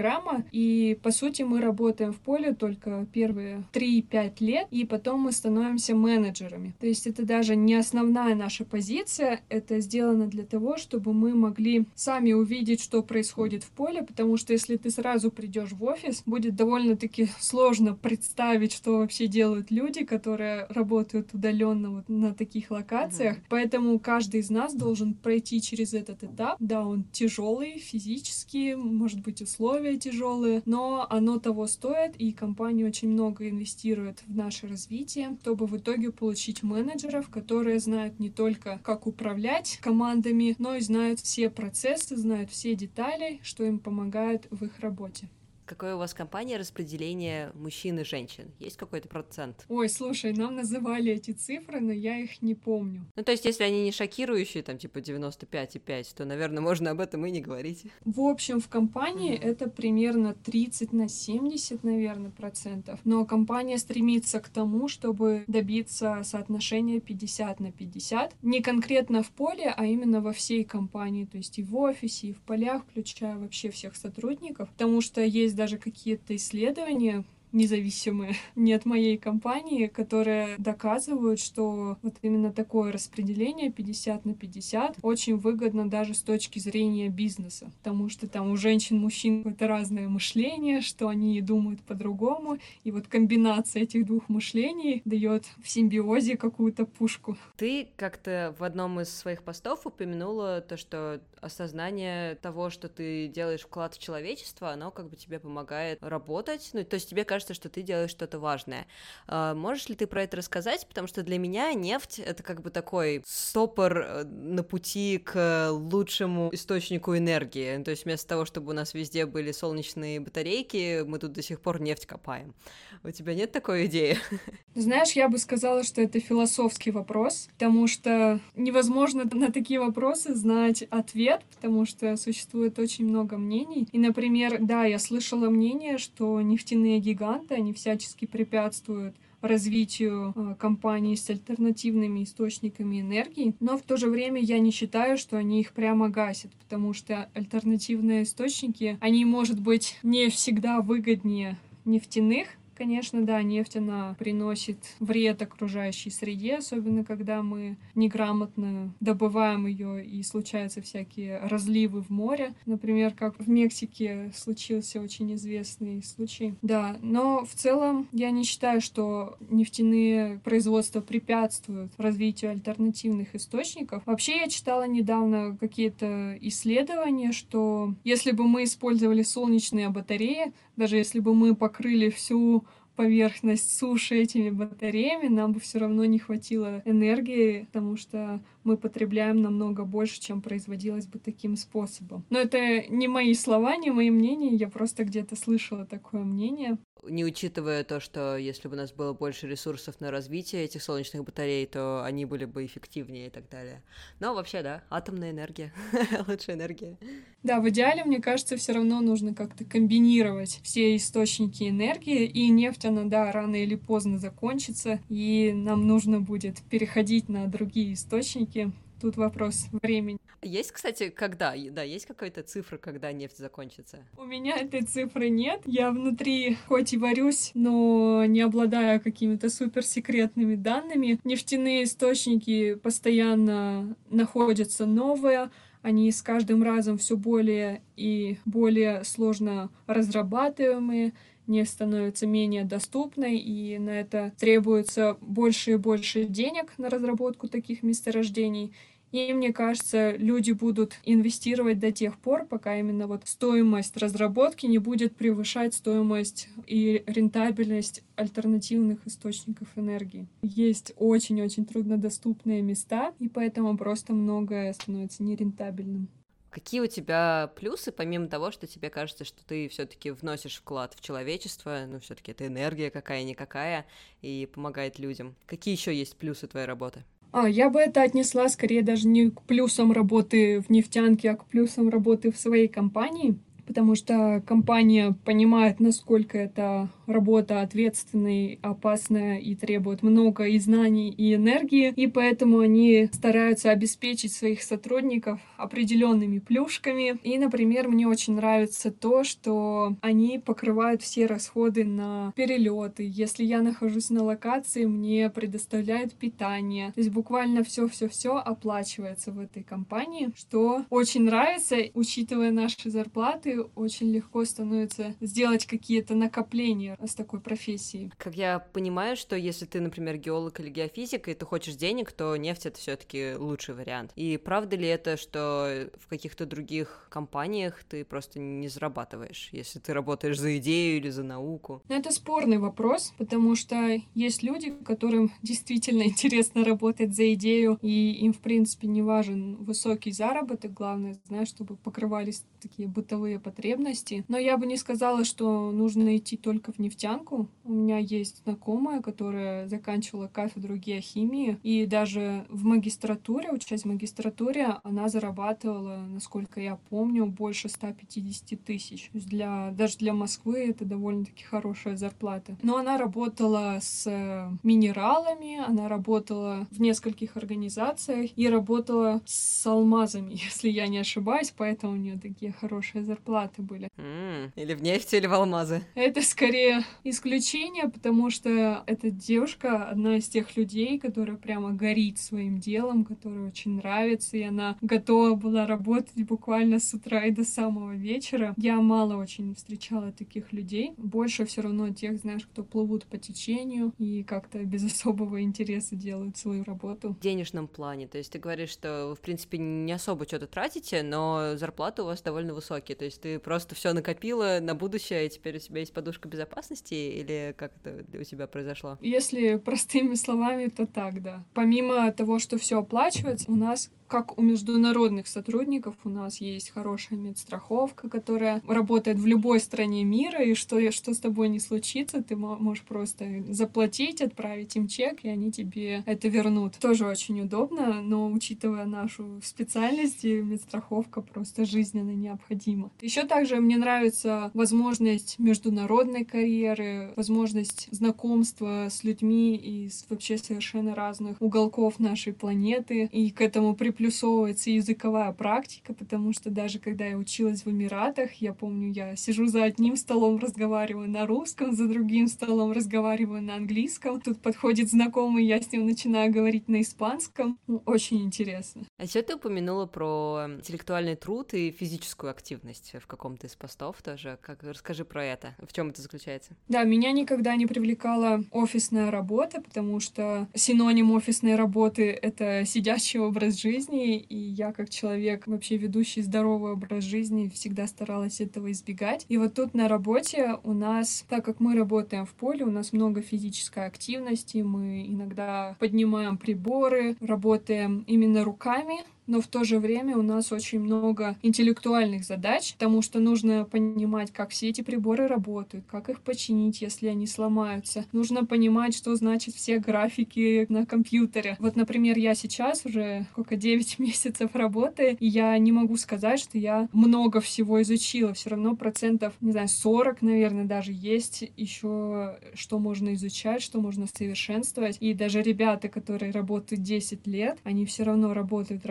и, по сути, мы работаем в поле только первые 3-5 лет, и потом мы становимся менеджерами. То есть это даже не основная наша позиция, это сделано для того, чтобы мы могли сами увидеть, что происходит в поле, потому что если ты сразу придешь в офис, будет довольно-таки сложно представить, что вообще делают люди, которые работают удаленно вот на таких локациях. Поэтому каждый из нас должен пройти через этот этап. Да, он тяжелый физически, может быть, и сложный, тяжелые, но оно того стоит, и компания очень много инвестирует в наше развитие, чтобы в итоге получить менеджеров, которые знают не только, как управлять командами, но и знают все процессы, знают все детали, что им помогает в их работе. Какое у вас в компании распределение мужчин и женщин? Есть какой-то процент? Ой, слушай, нам называли эти цифры, но я их не помню. Ну, то есть, если они не шокирующие, там, типа 95,5, то, наверное, можно об этом и не говорить. В общем, в компании это примерно 30/70, наверное, процентов. Но компания стремится к тому, чтобы добиться соотношения 50/50. Не конкретно в поле, а именно во всей компании. То есть и в офисе, и в полях, включая вообще всех сотрудников. Потому что есть даже какие-то исследования, независимые, не от моей компании, которые доказывают, что вот именно такое распределение 50/50 очень выгодно даже с точки зрения бизнеса, потому что там у женщин, мужчин какое-то разное мышление, что они думают по-другому, и вот комбинация этих двух мышлений дает в симбиозе какую-то пушку. Ты как-то в одном из своих постов упомянула то, что осознание того, что ты делаешь вклад в человечество, оно как бы тебе помогает работать, ну, то есть тебе кажется, что ты делаешь что-то важное. Можешь ли ты про это рассказать? Потому что для меня нефть — это как бы такой стопор на пути к лучшему источнику энергии, то есть вместо того, чтобы у нас везде были солнечные батарейки, мы тут до сих пор нефть копаем. У тебя нет такой идеи? Знаешь, я бы сказала, что это философский вопрос, потому что невозможно на такие вопросы знать ответ, потому что существует очень много мнений. И, например, да, я слышала мнение, что нефтяные гиганты, они всячески препятствуют развитию компаний с альтернативными источниками энергии, но в то же время я не считаю, что они их прямо гасят, потому что альтернативные источники, они, может быть, не всегда выгоднее нефтяных. Конечно, да, нефть, она приносит вред окружающей среде, особенно когда мы неграмотно добываем ее и случаются всякие разливы в море. Например, как в Мексике случился очень известный случай. Да, но в целом я не считаю, что нефтяные производства препятствуют развитию альтернативных источников. Вообще, я читала недавно какие-то исследования, что если бы мы использовали солнечные батареи, даже если бы мы покрыли всю поверхность суши этими батареями, нам бы все равно не хватило энергии, потому что мы потребляем намного больше, чем производилось бы таким способом. Но это не мои слова, не мои мнения, я просто где-то слышала такое мнение. Не учитывая то, что если бы у нас было больше ресурсов на развитие этих солнечных батарей, то они были бы эффективнее и так далее. Но вообще, да, атомная энергия, лучшая энергия. Да, в идеале, мне кажется, все равно нужно как-то комбинировать все источники энергии, и нефть, она, да, рано или поздно закончится, и нам нужно будет переходить на другие источники. Тут вопрос времени. Есть, кстати, когда? Да, есть какая-то цифра, когда нефть закончится? У меня этой цифры нет. Я внутри хоть и варюсь, но не обладаю какими-то суперсекретными данными. Нефтяные источники постоянно находятся новые. Они с каждым разом все более и более сложно разрабатываемые. Нефть становится менее доступной, и на это требуется больше и больше денег на разработку таких месторождений. И мне кажется, люди будут инвестировать до тех пор, пока именно вот стоимость разработки не будет превышать стоимость и рентабельность альтернативных источников энергии. Есть очень-очень труднодоступные места, и поэтому просто многое становится нерентабельным. Какие у тебя плюсы, помимо того, что тебе кажется, что ты все-таки вносишь вклад в человечество, ну, все-таки это энергия какая-никакая, и помогает людям? Какие еще есть плюсы твоей работы? Я бы это отнесла скорее даже не к плюсам работы в нефтянке, а к плюсам работы в своей компании, потому что компания понимает, насколько эта работа ответственная, опасная и требует много и знаний, и энергии, и поэтому они стараются обеспечить своих сотрудников определенными плюшками. И, например, мне очень нравится то, что они покрывают все расходы на перелеты. Если я нахожусь на локации, мне предоставляют питание. То есть буквально все оплачивается в этой компании, что очень нравится, учитывая наши зарплаты. Очень легко становится сделать какие-то накопления с такой профессией. Как я понимаю, что если ты, например, геолог или геофизик, и ты хочешь денег, то нефть — это все-таки лучший вариант. И правда ли это, что в каких-то других компаниях ты просто не зарабатываешь, если ты работаешь за идею или за науку? Но это спорный вопрос, потому что есть люди, которым действительно интересно работать за идею, и им, в принципе, не важен высокий заработок, главное, знаешь, чтобы покрывались такие бытовые потребности. Но я бы не сказала, что нужно идти только в нефтянку. У меня есть знакомая, которая заканчивала кафедру геохимии, и даже в магистратуре, учась в магистратуре, она зарабатывала, насколько я помню, больше 150 тысяч. То есть даже для Москвы это довольно-таки хорошая зарплата. Но она работала с минералами, она работала в нескольких организациях и работала с алмазами, если я не ошибаюсь, поэтому у нее такие хорошие зарплаты были. Или в нефть, или в алмазы. Это скорее исключение, потому что эта девушка одна из тех людей, которая прямо горит своим делом, которая очень нравится, и она готова была работать буквально с утра и до самого вечера. Я мало очень встречала таких людей. Больше все равно тех, знаешь, кто плывут по течению и как-то без особого интереса делают свою работу. В денежном плане, то есть ты говоришь, что вы, в принципе, не особо что-то тратите, но зарплаты у вас довольно высокие, то есть ты просто все накопила на будущее, и теперь у тебя есть подушка безопасности, или как это у тебя произошло? Если простыми словами, то так, да. Помимо того, что все оплачивается, у нас, как у международных сотрудников, у нас есть хорошая медстраховка, которая работает в любой стране мира, и что с тобой не случится, ты можешь просто заплатить, отправить им чек, и они тебе это вернут. Тоже очень удобно, но, учитывая нашу специальность, медстраховка просто жизненно необходима. Еще также мне нравится возможность международной карьеры, возможность знакомства с людьми из вообще совершенно разных уголков нашей планеты, и к этому приплюсовывается языковая практика, потому что даже когда я училась в Эмиратах, я помню, я сижу за одним столом, разговариваю на русском, за другим столом разговариваю на английском. Тут подходит знакомый, я с ним начинаю говорить на испанском. Очень интересно. А еще ты упомянула про интеллектуальный труд и физическую активность в каком-то из постов тоже. Расскажи про это. В чем это заключается? Да, меня никогда не привлекала офисная работа, потому что синоним офисной работы — это сидящий образ жизни, и я как человек, вообще ведущий здоровый образ жизни, всегда старалась этого избегать. И вот тут на работе у нас, так как мы работаем в поле, у нас много физической активности, мы иногда поднимаем приборы, работаем именно руками, но в то же время у нас очень много интеллектуальных задач, потому что нужно понимать, как все эти приборы работают, как их починить, если они сломаются. Нужно понимать, что значит все графики на компьютере. Вот, например, я сейчас уже сколько, 9 месяцев работы, и я не могу сказать, что я много всего изучила. Все равно процентов, не знаю, 40, наверное, даже есть еще, что можно изучать, что можно совершенствовать. И даже ребята, которые работают 10 лет, они все равно работают,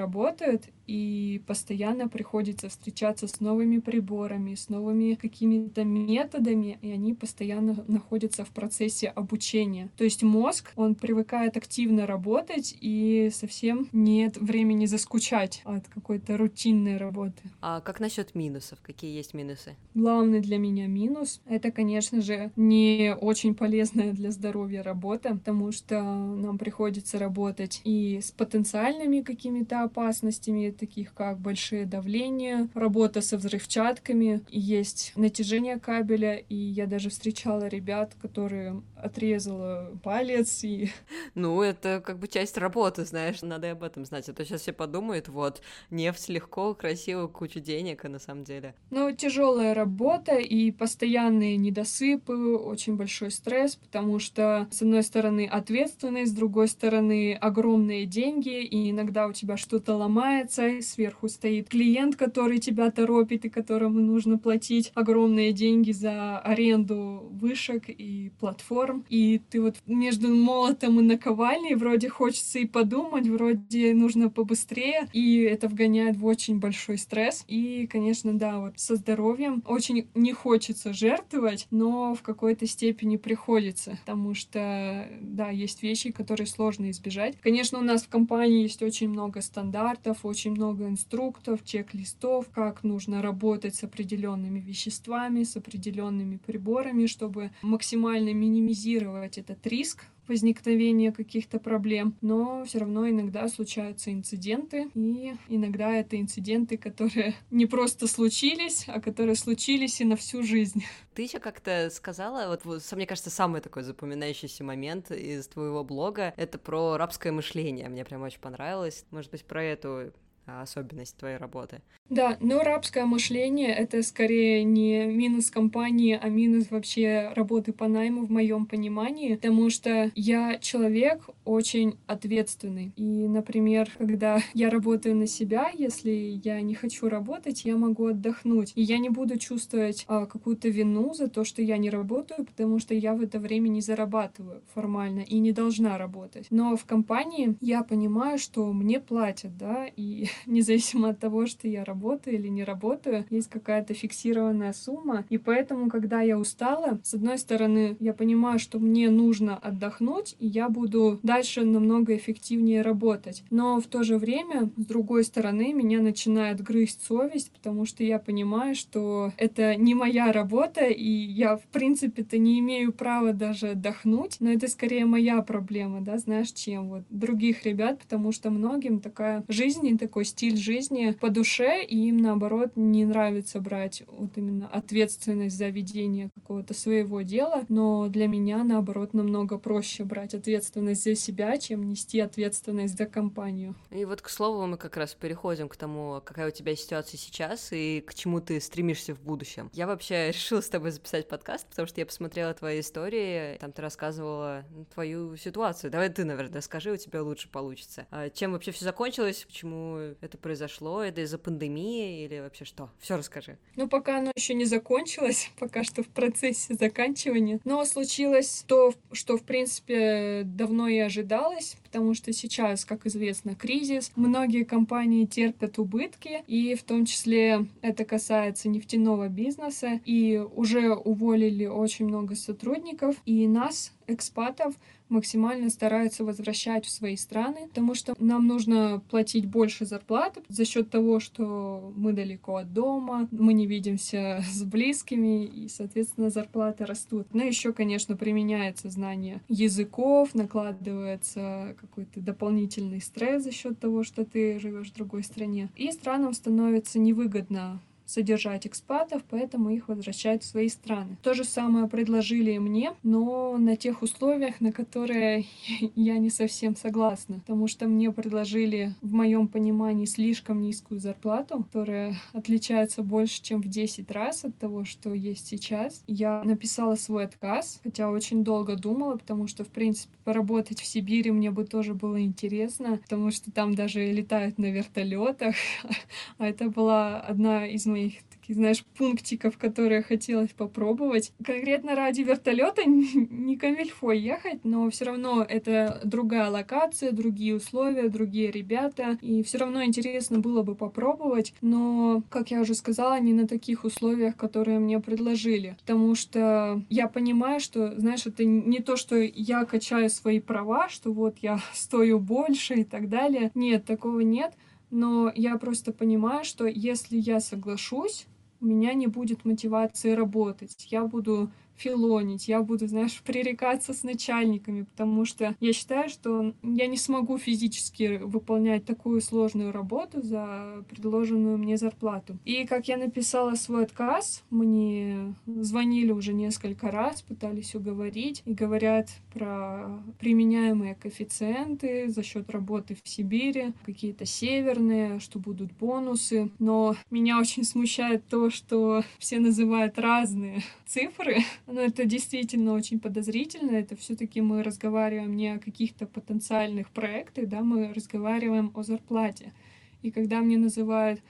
и постоянно приходится встречаться с новыми приборами, с новыми какими-то методами, и они постоянно находятся в процессе обучения. То есть мозг, он привыкает активно работать, и совсем нет времени заскучать от какой-то рутинной работы. А как насчет минусов? Какие есть минусы? Главный для меня минус — это, конечно же, не очень полезная для здоровья работа, потому что нам приходится работать и с потенциальными какими-то опасностями, таких как большие давления, работа со взрывчатками, есть натяжение кабеля, и я даже встречала ребят, которые отрезала палец и... Ну, это как бы часть работы, знаешь, надо и об этом знать, а то сейчас все подумают, вот, нефть легко, красиво, кучу денег, а на самом деле... Ну, тяжелая работа и постоянные недосыпы, очень большой стресс, потому что, с одной стороны, ответственность, с другой стороны, огромные деньги, и иногда у тебя что-то ломается, и сверху стоит клиент, который тебя торопит и которому нужно платить огромные деньги за аренду вышек и платформ. И ты вот между молотом и наковальней, вроде хочется и подумать, вроде нужно побыстрее, и это вгоняет в очень большой стресс. И, конечно, да, вот со здоровьем очень не хочется жертвовать, но в какой-то степени приходится, потому что, да, есть вещи, которые сложно избежать. Конечно, у нас в компании есть очень много стандартов, очень много инструктов, чек-листов, как нужно работать с определенными веществами, с определенными приборами, чтобы максимально минимизировать этот риск возникновения каких-то проблем, но все равно иногда случаются инциденты, и иногда это инциденты, которые не просто случились, а которые случились и на всю жизнь. Ты еще как-то сказала, вот мне кажется, самый такой запоминающийся момент из твоего блога — это про рабское мышление, мне прям очень понравилось, может быть, про эту особенность твоей работы. Да, но рабское мышление — это скорее не минус компании, а минус вообще работы по найму в моем понимании, потому что я человек очень ответственный. И, например, когда я работаю на себя, если я не хочу работать, я могу отдохнуть. И я не буду чувствовать какую-то вину за то, что я не работаю, потому что я в это время не зарабатываю формально и не должна работать. Но в компании я понимаю, что мне платят, да, и независимо от того, что я работаю работаю или не работаю, есть какая-то фиксированная сумма. И поэтому, когда я устала, с одной стороны, я понимаю, что мне нужно отдохнуть, и я буду дальше намного эффективнее работать. Но в то же время, с другой стороны, меня начинает грызть совесть, потому что я понимаю, что это не моя работа, и я, в принципе-то, не имею права даже отдохнуть. Но это скорее моя проблема, да, знаешь, чем вот других ребят, потому что многим такая жизнь и такой стиль жизни по душе, и им, наоборот, не нравится брать вот именно ответственность за ведение какого-то своего дела. Но для меня, наоборот, намного проще брать ответственность за себя, чем нести ответственность за компанию. И вот, к слову, мы как раз переходим к тому, какая у тебя ситуация сейчас и к чему ты стремишься в будущем. Я вообще решила с тобой записать подкаст, потому что я посмотрела твои истории, там ты рассказывала твою ситуацию. Давай ты, наверное, скажи, у тебя лучше получится. А чем вообще все закончилось, почему это произошло? Это из-за пандемии или вообще что? Все расскажи. Ну, пока оно еще не закончилось, пока что в процессе заканчивания. Но случилось то, что, в принципе, давно и ожидалось, потому что сейчас, как известно, кризис. Многие компании терпят убытки, и в том числе это касается нефтяного бизнеса. И уже уволили очень много сотрудников, и нас, экспатов, максимально стараются возвращать в свои страны, потому что нам нужно платить больше зарплаты за счет того, что мы далеко от дома, мы не видимся с близкими, и, соответственно, зарплаты растут. Но еще, конечно, применяется знание языков, накладывается какой-то дополнительный стресс за счет того, что ты живешь в другой стране. И странам становится невыгодно содержать экспатов, поэтому их возвращают в свои страны. То же самое предложили мне, но на тех условиях, на которые я не совсем согласна, потому что мне предложили, в моем понимании, слишком низкую зарплату, которая отличается больше, чем в 10 раз от того, что есть сейчас. Я написала свой отказ, хотя очень долго думала, потому что, в принципе, поработать в Сибири мне бы тоже было интересно, потому что там даже летают на вертолетах, а это была одна из моих, таких, знаешь, пунктиков, которые хотелось попробовать. Конкретно ради вертолета не камильфо ехать, но все равно это другая локация, другие условия, другие ребята, и все равно интересно было бы попробовать, но, как я уже сказала, не на таких условиях, которые мне предложили, потому что я понимаю, что, знаешь, это не то, что я качаю свои права, что вот я стою больше и так далее. Нет, такого нет. Но я просто понимаю, что если я соглашусь, у меня не будет мотивации работать. Я буду филонить, я буду, знаешь, пререкаться с начальниками, потому что я считаю, что я не смогу физически выполнять такую сложную работу за предложенную мне зарплату. И как я написала свой отказ, мне звонили уже несколько раз, пытались уговорить, и говорят про применяемые коэффициенты за счет работы в Сибири, какие-то северные, что будут бонусы. Но меня очень смущает то, что все называют разные цифры. Но это действительно очень подозрительно. Это все-таки мы разговариваем не о каких-то потенциальных проектах, да, мы разговариваем о зарплате. И когда мне называют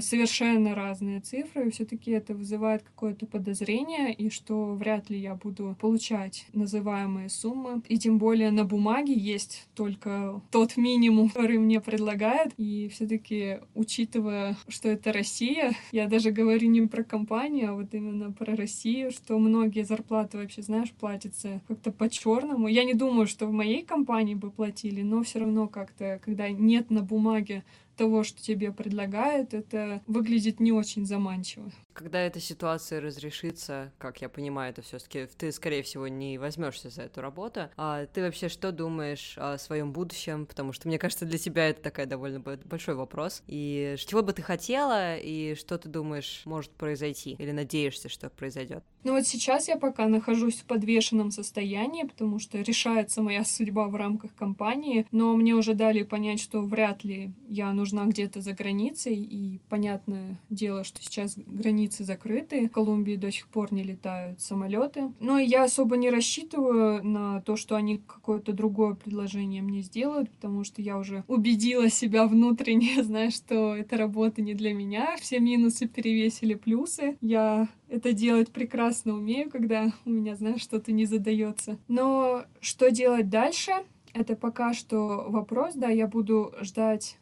совершенно разные цифры, все-таки это вызывает какое-то подозрение, и что вряд ли я буду получать называемые суммы. И тем более на бумаге есть только тот минимум, который мне предлагают. И все-таки, учитывая, что это Россия, я даже говорю не про компанию, а вот именно про Россию, что многие зарплаты вообще, знаешь, платятся как-то по-черному. Я не думаю, что в моей компании бы платили, но все равно как-то, когда нет на бумаге того, что тебе предлагают, это выглядит не очень заманчиво. Когда эта ситуация разрешится, как я понимаю, это все-таки ты, скорее всего, не возьмешься за эту работу. А ты вообще что думаешь о своем будущем? Потому что, мне кажется, для тебя это такой довольно большой вопрос. И чего бы ты хотела, и что ты думаешь может произойти, или надеешься, что произойдет? Ну вот сейчас я пока нахожусь в подвешенном состоянии, потому что решается моя судьба в рамках компании, но мне уже дали понять, что вряд ли я нужна где-то за границей, и понятное дело, что сейчас границы закрыты, в Колумбии до сих пор не летают самолеты. Но я особо не рассчитываю на то, что они какое-то другое предложение мне сделают, потому что я уже убедила себя внутренне, знаешь, что эта работа не для меня, все минусы перевесили плюсы, я это делать прекрасно умею, когда у меня, знаешь, что-то не задается. Но что делать дальше, это пока что вопрос, да, я буду ждать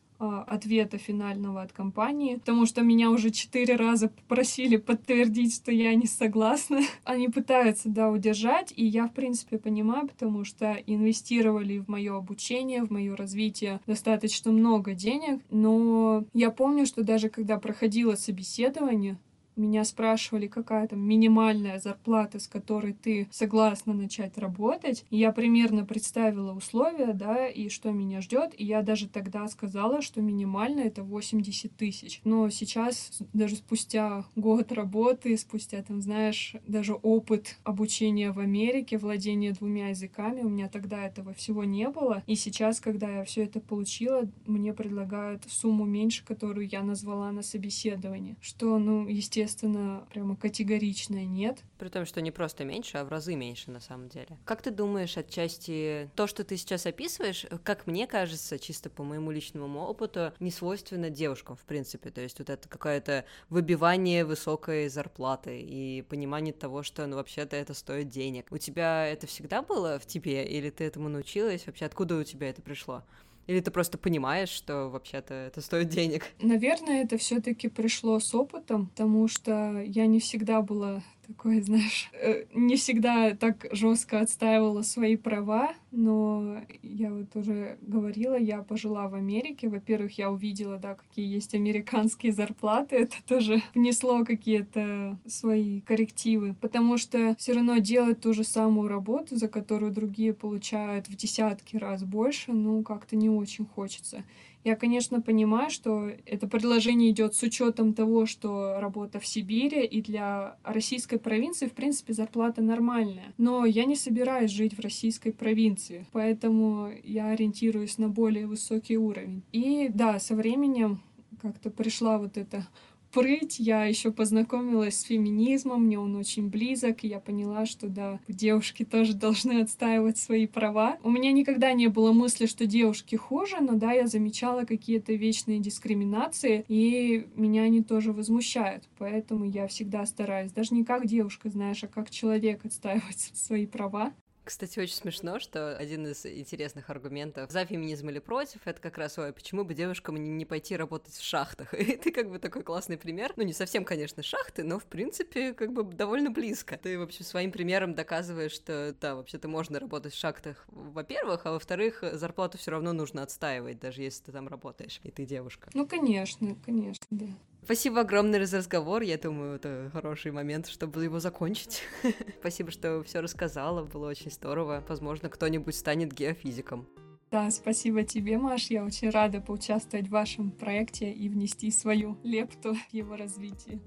ответа финального от компании, потому что меня уже 4 раза попросили подтвердить, что я не согласна. Они пытаются, да, удержать, и я, в принципе, понимаю, потому что инвестировали в мое обучение, в мое развитие достаточно много денег, но я помню, что даже когда проходило собеседование, меня спрашивали, какая там минимальная зарплата, с которой ты согласна начать работать. Я примерно представила условия, да, и что меня ждет. И я даже тогда сказала, что минимально это 80 тысяч. Но сейчас, даже спустя год работы, спустя, там, знаешь, даже опыт обучения в Америке, владение 2 языками, у меня тогда этого всего не было. И сейчас, когда я все это получила, мне предлагают сумму меньше, которую я назвала на собеседовании. Что, ну, естественно, прямо категорично нет. При том, что не просто меньше, а в разы меньше на самом деле. Как ты думаешь, отчасти то, что ты сейчас описываешь, как мне кажется, чисто по моему личному опыту, не свойственно девушкам, в принципе. То есть вот это какое-то выбивание высокой зарплаты и понимание того, что, ну, вообще-то это стоит денег. У тебя это всегда было в тебе? Или ты этому научилась? Вообще, откуда у тебя это пришло? Или ты просто понимаешь, что вообще-то это стоит денег? Наверное, это все-таки пришло с опытом, потому что я не всегда была такой, знаешь, не всегда так жестко отстаивала свои права, но я вот уже говорила, я пожила в Америке. Во-первых, я увидела, да, какие есть американские зарплаты. Это тоже внесло какие-то свои коррективы, потому что все равно делать ту же самую работу, за которую другие получают в десятки раз больше, ну, как-то не очень хочется. Я, конечно, понимаю, что это предложение идет с учетом того, что работа в Сибири, и для российской провинции, в принципе, зарплата нормальная. Но я не собираюсь жить в российской провинции, поэтому я ориентируюсь на более высокий уровень. И да, со временем как-то пришла вот эта прыть, я еще познакомилась с феминизмом, мне он очень близок, и я поняла, что да, девушки тоже должны отстаивать свои права. У меня никогда не было мысли, что девушки хуже, но да, я замечала какие-то вечные дискриминации, и меня они тоже возмущают, поэтому я всегда стараюсь, даже не как девушка, знаешь, а как человек отстаивать свои права. Кстати, очень смешно, что один из интересных аргументов за феминизм или против, это как раз, ой, почему бы девушкам не пойти работать в шахтах? И ты как бы такой классный пример. Ну, не совсем, конечно, шахты, но, в принципе, как бы довольно близко. Ты вообще своим примером доказываешь, что, да, вообще-то можно работать в шахтах, во-первых, а во-вторых, зарплату все равно нужно отстаивать, даже если ты там работаешь, и ты девушка. Ну, конечно, конечно, да. Спасибо огромное за разговор, я думаю, это хороший момент, чтобы его закончить. Спасибо, что все рассказала, было очень здорово. Возможно, кто-нибудь станет геофизиком. Да, спасибо тебе, Маш, я очень рада поучаствовать в вашем проекте и внести свою лепту в его развитие.